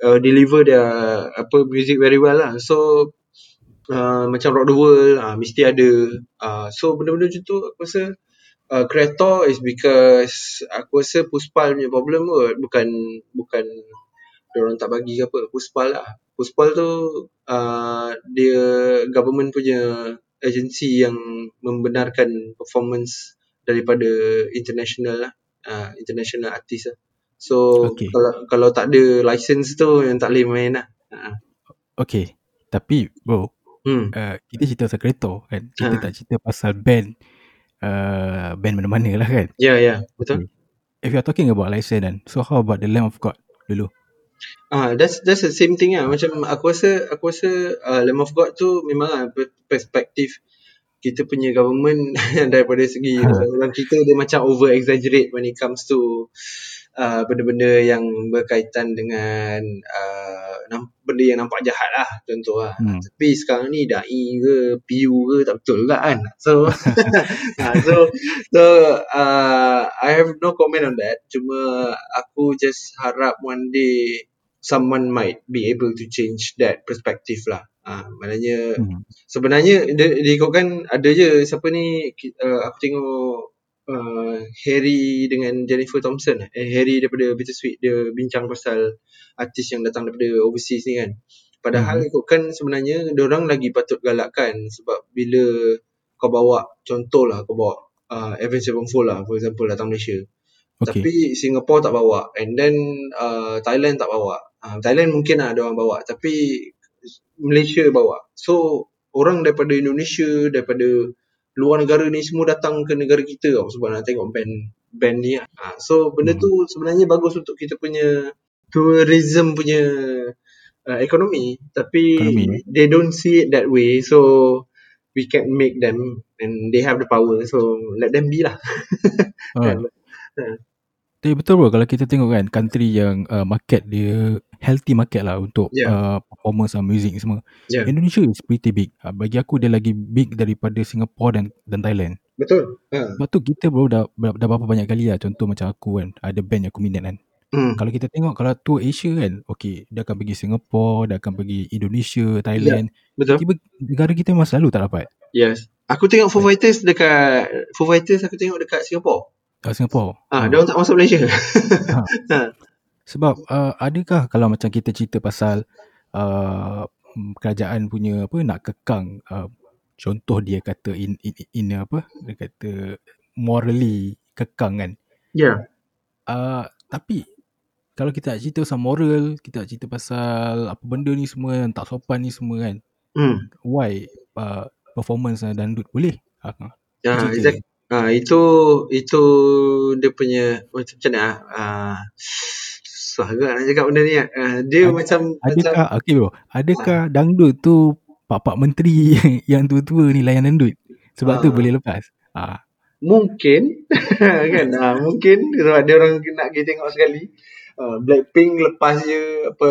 uh, deliver their apa music very well lah. So uh, macam Rock the World, uh, mesti ada. Uh, so benda-benda macam tu aku rasa Uh, Kreator is because aku rasa Puspal punya problem kot, bukan bukan diorang tak bagi ke apa. Puspal lah, Puspal tu uh, dia government punya agensi yang membenarkan performance daripada international lah, uh, international artist lah. So okay. kalau kalau tak ada license tu yang tak boleh main lah. uh. Okay, tapi bro hmm. uh, kita cerita pasal Kreator kan, kita ha. tak cerita pasal band Uh, band mana-mana lah kan. Ya yeah, ya yeah, betul. If you are talking about license then, so how about the Lamb of God dulu? Ah, uh, that's that's the same thing lah. Macam aku rasa aku rasa uh, Lamb of God tu memang perspektif kita punya government daripada segi ha. orang kita, dia macam over exaggerate when it comes to uh, benda-benda yang berkaitan dengan uh, benda yang nampak jahat lah, contoh lah. Hmm. Tapi sekarang ni dai ke P U ke tak betul juga kan. So so so uh, I have no comment on that. Cuma aku just harap one day someone might be able to change that perspective lah. Ah, ha, maknanya hmm. sebenarnya dia, dia kau kan ada je siapa ni uh, aku tengok uh, Harry dengan Jennifer Thompson. Eh, Harry daripada Bittersweet, dia bincang pasal artis yang datang daripada overseas ni kan. Padahal hmm. kau kan sebenarnya diorang lagi patut galakkan, sebab bila kau bawa contohlah kau bawa uh, Avenged Sevenfold lah for example datang Malaysia. Okay. Tapi Singapore tak bawa, and then uh, Thailand tak bawa. Uh, Thailand mungkin lah diorang bawa, tapi Malaysia bawa. So orang daripada Indonesia, daripada luar negara ni semua datang ke negara kita tau, sebab nak tengok band band ni lah. Ha, so benda tu sebenarnya bagus untuk kita punya tourism punya uh, ekonomi, tapi ekonomi. They don't see it that way, so we can make them, and they have the power, so let them be lah. Alright. ha. Tapi betul bro, kalau kita tengok kan country yang uh, market dia healthy market lah untuk yeah. uh, performance dan music semua. Yeah. Indonesia is pretty big. Uh, bagi aku dia lagi big daripada Singapore dan dan Thailand. Betul. Ha. Sebab tu kita bro dah, dah berapa banyak kali lah, contoh macam aku kan, ada band yang aku minat kan. Hmm. Kalau kita tengok kalau tour Asia kan, okay, dia akan pergi Singapore, dia akan pergi Indonesia, Thailand. Yeah. Betul. Tiba negara kita memang selalu tak dapat. Yes. Aku tengok Foo Fighters dekat Foo Fighters aku tengok dekat Singapore. Kat Singapura. Ah, dia orang tak masuk Malaysia. Ha. ha. Sebab uh, adakah kalau macam kita cerita pasal uh, kerajaan punya apa nak kekang uh, contoh dia kata in, in, in apa dia kata morally kekang kan. Ya. Yeah. Uh, tapi kalau kita nak cerita pasal moral, kita nak cerita pasal apa benda ni semua yang tak sopan ni semua kan. Hmm. Why uh, performance dandut boleh? Ha. Ya, yeah, exactly. Ah uh, itu itu dia punya macam mana ah uh, susah juga nak cakap benda ni ah uh, dia Ad, macam adakah macam, okay bro adakah uh, dangdut tu pak-pak menteri yang, yang tua-tua ni layan dangdut sebab uh, tu boleh lepas ah uh. Mungkin kan, ha, mungkin sebab dia orang nak pergi tengok sekali. Uh, Blackpink lepas je apa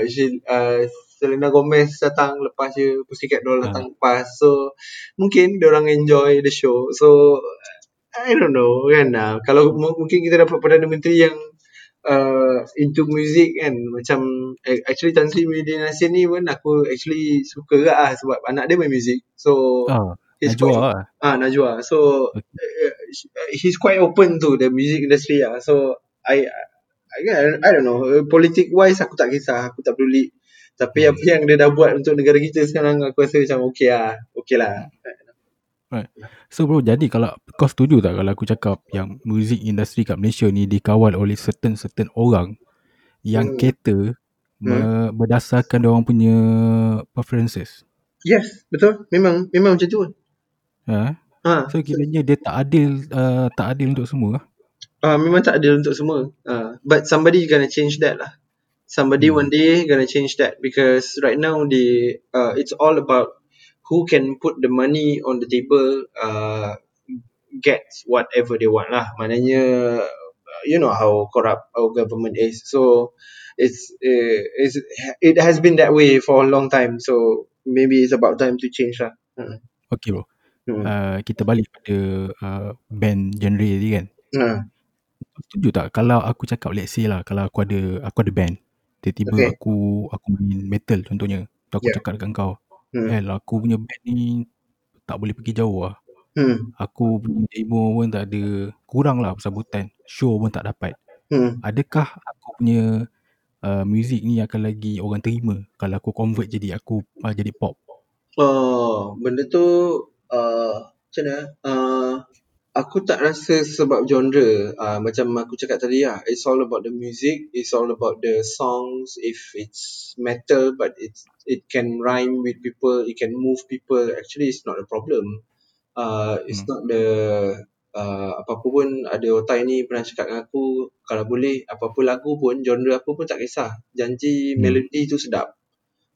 uh, Selena Gomez datang, lepas je Pussycat Dolls datang ha. lepas. So mungkin dia orang enjoy the show. So I don't know kan. Uh, kalau m- mungkin kita dapat Perdana Menteri yang uh, into music kan, macam actually Tan Sri Muhyiddin Hashim ni pun aku actually suka juga lah, sebab anak dia main music. So ha. Najwa lah. Ah, Najwa. So uh, he's quite open to the music industry lah. So I, I I don't know. Politik wise aku tak kisah, aku tak peduli. Tapi hmm. apa yang dia dah buat untuk negara kita sekarang, aku rasa macam okey lah, okey lah. Right. So bro, jadi kalau kau setuju tak kalau aku cakap yang music industry kat Malaysia ni dikawal oleh certain certain orang yang hmm. cater hmm. berdasarkan dia orang punya preferences? Yes, betul. Memang memang macam tu. Ha. ha. So kiranya dia tak adil, uh, tak adil untuk semua. Ah, uh, memang tak adil untuk semua. Uh, but somebody gonna change that lah. Somebody hmm. one day gonna change that, because right now the uh, it's all about who can put the money on the table, uh, gets whatever they want lah. Maknanya you know how corrupt our government is. So it's it's it has been that way for a long time. So maybe it's about time to change lah. Uh. Okay bro. Hmm. Uh, kita balik pada uh, band genre tadi kan. Hmm. Setuju tak kalau aku cakap let's say lah, kalau aku ada aku ada band, tiba-tiba okay. aku aku main metal contohnya, aku yeah. cakap dengan kau, hmm. eh lah, aku punya band ni tak boleh pergi jauh lah. hmm. Aku punya demo pun tak ada, kurang lah sambutan, show pun tak dapat. hmm. Adakah aku punya uh, music ni akan lagi orang terima kalau aku convert jadi aku uh, jadi pop? Oh, benda tu Uh, macam mana uh, aku tak rasa sebab genre, uh, macam aku cakap tadi lah, it's all about the music, it's all about the songs. If it's metal but it's, it can rhyme with people, it can move people, actually it's not a problem. uh, it's hmm. not the uh, apa-apa pun. Ada otai ni pernah cakap dengan aku, kalau boleh apa-apa lagu pun, genre apa pun tak kisah, janji hmm. melodi tu sedap.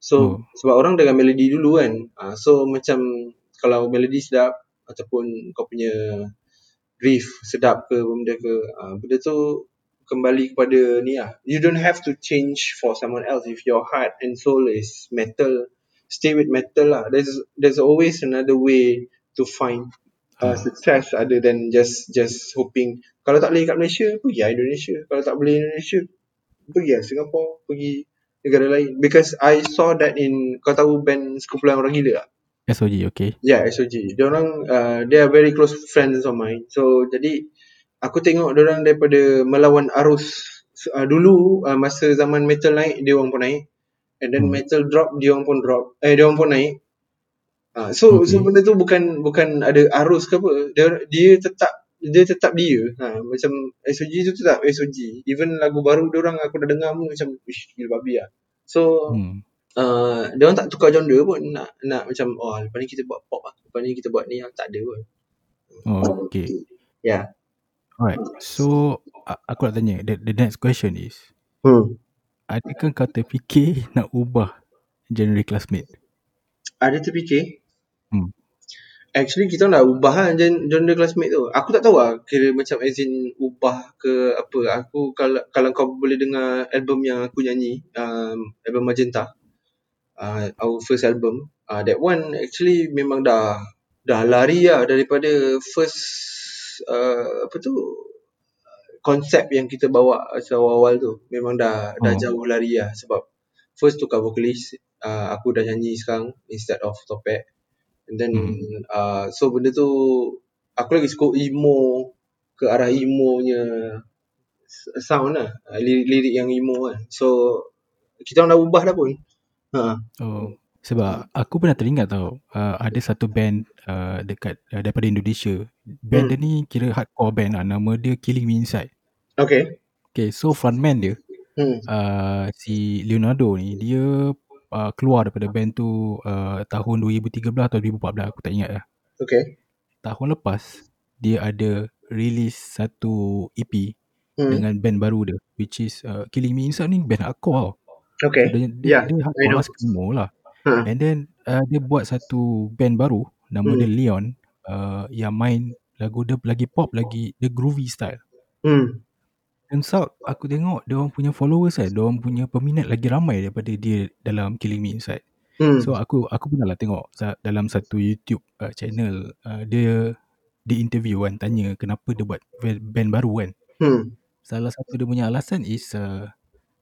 So hmm. sebab orang dengar melodi dulu kan, uh, so macam kalau melodi sedap ataupun kau punya riff sedap ke benda ke, uh, benda tu kembali kepada ni lah. You don't have to change for someone else. If your heart and soul is metal, stay with metal lah. There's there's always another way to find uh, success other than just just hoping. Kalau tak boleh kat Malaysia, pergi Indonesia. Kalau tak boleh Indonesia, pergi Singapura, pergi negara lain. Because I saw that in, kau tahu band Sekumpulan Orang Gila lah? S O G, okay. Ya, yeah, S O G. Diorang, uh, they are very close friends of mine. So, jadi, aku tengok diorang daripada melawan arus. Uh, dulu, uh, masa zaman metal naik, diorang pun naik. And then hmm. metal drop, diorang pun drop. Eh, diorang pun naik. Uh, so, okay. so, benda tu bukan bukan ada arus ke apa. Dia, dia tetap, dia tetap dia. Ha, macam S O G tu tetap S O G. Even lagu baru diorang, aku dah dengar pun macam, uish, gila babi lah. So, hmm. Uh, dia orang tak tukar genre pun, nak nak macam oh lepas ni kita buat pop lah, lepas ni kita buat ni, tak ada pun. Oh, okay. Yeah. Alright. So aku nak tanya, the, the next question is, hmm. adakah kau terfikir nak ubah genre Classmate? Ada terfikir? Hmm. Actually kita nak ubah lah genre Classmate tu. Aku tak tahu lah, kira macam as in ubah ke apa. Aku kalau kalau kau boleh dengar album yang aku nyanyi, um, album Magenta, Uh, our first album, uh, that one actually memang dah dah lari lah daripada first uh, apa tu konsep yang kita bawa awal-awal tu. Memang dah oh. dah jauh lari lah, sebab first tukar vokalis, uh, aku dah nyanyi sekarang instead of topek. And then hmm. uh, so benda tu aku lagi suka emo, ke arah emo nya sound lah, lirik-lirik yang emo kan. So kita orang dah ubah dah pun. Ha. Oh, sebab aku pernah teringat tau, uh, ada satu band uh, dekat uh, daripada Indonesia. Band hmm. dia ni kira hardcore band lah, nama dia Killing Me Inside. Okay. Okay, so frontman dia hmm. uh, si Leonardo ni, dia uh, keluar daripada band tu uh, tahun dua ribu tiga belas atau dua ribu empat belas, aku tak ingat lah. Okay. Tahun lepas dia ada release satu E P hmm. dengan band baru dia, which is uh, Killing Me Inside ni band hardcore tau. Okay. Dia, yeah, dia hardcore emo lah. huh. And then uh, dia buat satu band baru, nama hmm. dia Leon, uh, yang main Lagu dia lagi pop, lagi dia groovy style. Hmm. Turns out aku tengok dia orang punya followers kan, dia orang punya peminat lagi ramai daripada dia dalam Killing Me Inside. Hmm. So aku aku pernahlah tengok dalam satu YouTube uh, channel uh, dia dia interview kan, tanya kenapa dia buat band baru kan. Hmm. Salah satu dia punya alasan is uh,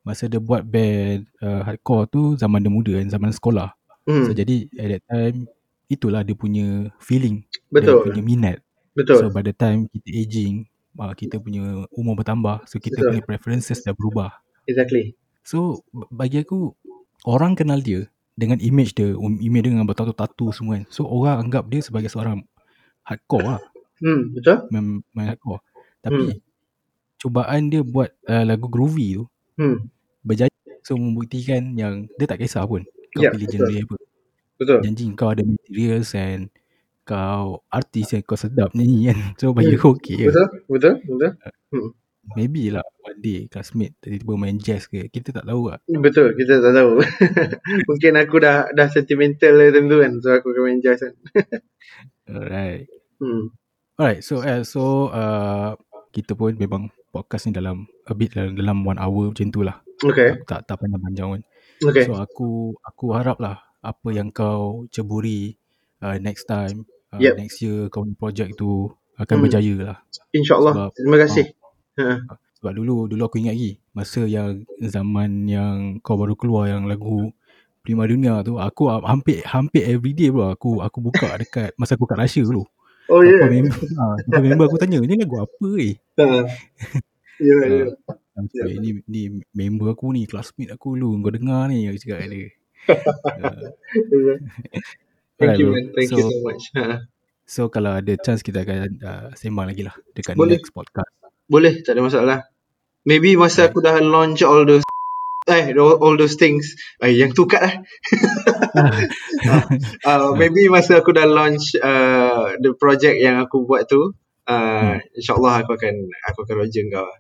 masa dia buat band uh, hardcore tu zaman dia muda kan, zaman sekolah. Hmm. So jadi at that time itulah dia punya feeling. Betul. Dia punya minat. Betul. So by the time kita aging, kita punya umur bertambah, so kita Betul. punya preferences dah berubah. Exactly. So bagi aku, orang kenal dia dengan image dia, image dia dengan bertatu-tatu semua kan. So orang anggap dia sebagai seorang hardcore lah. Hmm, betul. Main, main hardcore. Tapi hmm. cubaan dia buat uh, lagu groovy tu hmm. berjaya. So membuktikan yang dia tak kisah pun kau yeah, pilih betul. genre apa. Betul. Janji kau ada materials and kau artis yang kau sedap nyanyi kan. So bagi aku hmm. okey je. Betul, betul, betul. Hmm. Maybe lah one day classmate tiba-tiba main jazz ke, kita tak tahu lah. Betul, kita tak tahu. Mungkin aku dah dah sentimental lah tentu kan, so aku akan main jazz kan. Alright. Hmm. Alright, so uh, so uh, kita pun memang podcast ni dalam a bit dalam, dalam one hour macam tu lah. Okay. Aku tak tak panjang-panjang kan. Okay. So aku aku harap lah apa yang kau ceburi uh, next time, Uh, yep. next year kau punya projek tu akan hmm. berjaya lah, InsyaAllah. Terima kasih. uh, ha. Sebab dulu Dulu aku ingat lagi masa yang zaman yang kau baru keluar yang lagu Prima Dunia tu, aku hampir hampir everyday bro aku aku buka dekat masa aku kat Malaysia dulu. Oh ya, yeah. member, ha, member aku tanya ni lagu apa eh. Ya ya. Ni member aku ni, classmate aku dulu, kau dengar ni, aku cakap dia. uh, Thank you, man. Thank so, you so much. So kalau ada chance kita akan uh, sembang lagi lah dekat Boleh. next podcast. Boleh, tak ada masalah. Maybe masa right. aku dah launch all those eh all, all those things eh, yang tu kat lah. uh, maybe masa aku dah launch uh, the project yang aku buat tu, uh, hmm. insyaAllah aku akan aku akan roja kau.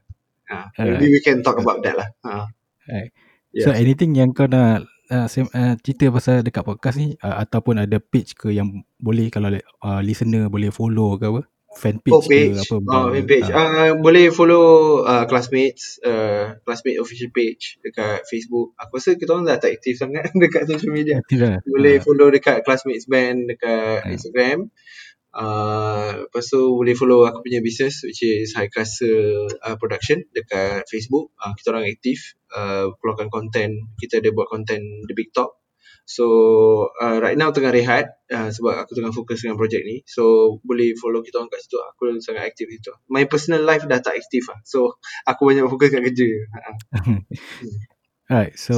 Uh, maybe right. we can talk about that lah. Uh. Right. Yes. So anything yang kau nak Uh, sem, uh, cerita pasal dekat podcast ni, uh, ataupun ada page ke yang boleh, kalau uh, listener boleh follow ke apa, fan page, oh, page. ke apa, oh, fan page. Uh, uh, boleh follow uh, Classmates uh, Classmates official page dekat Facebook. Aku rasa kita orang dah tak aktif sangat dekat social media. Tidak. Boleh uh. follow dekat Classmates Band dekat uh. Instagram. Uh, lepas tu boleh follow aku punya business, which is High Castle uh, Production dekat Facebook. Uh, kita orang aktif. Uh, keluarkan konten, kita ada buat konten The Big Talk. So uh, right now tengah rehat uh, sebab aku tengah fokus dengan projek ni. So boleh follow kita orang kat situ. Aku sangat aktif di situ. My personal life dah tak aktif lah. So aku banyak fokus kat kerja. Alright, so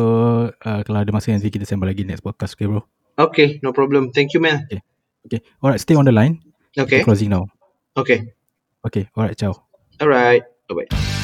uh, kalau ada masa nanti kita sembang lagi next podcast, okay bro? Okay, no problem. Thank you man. Okay, okay. Alright, stay on the line. Okay. We're closing now. Okay. Okay, alright, ciao. Alright, bye-bye.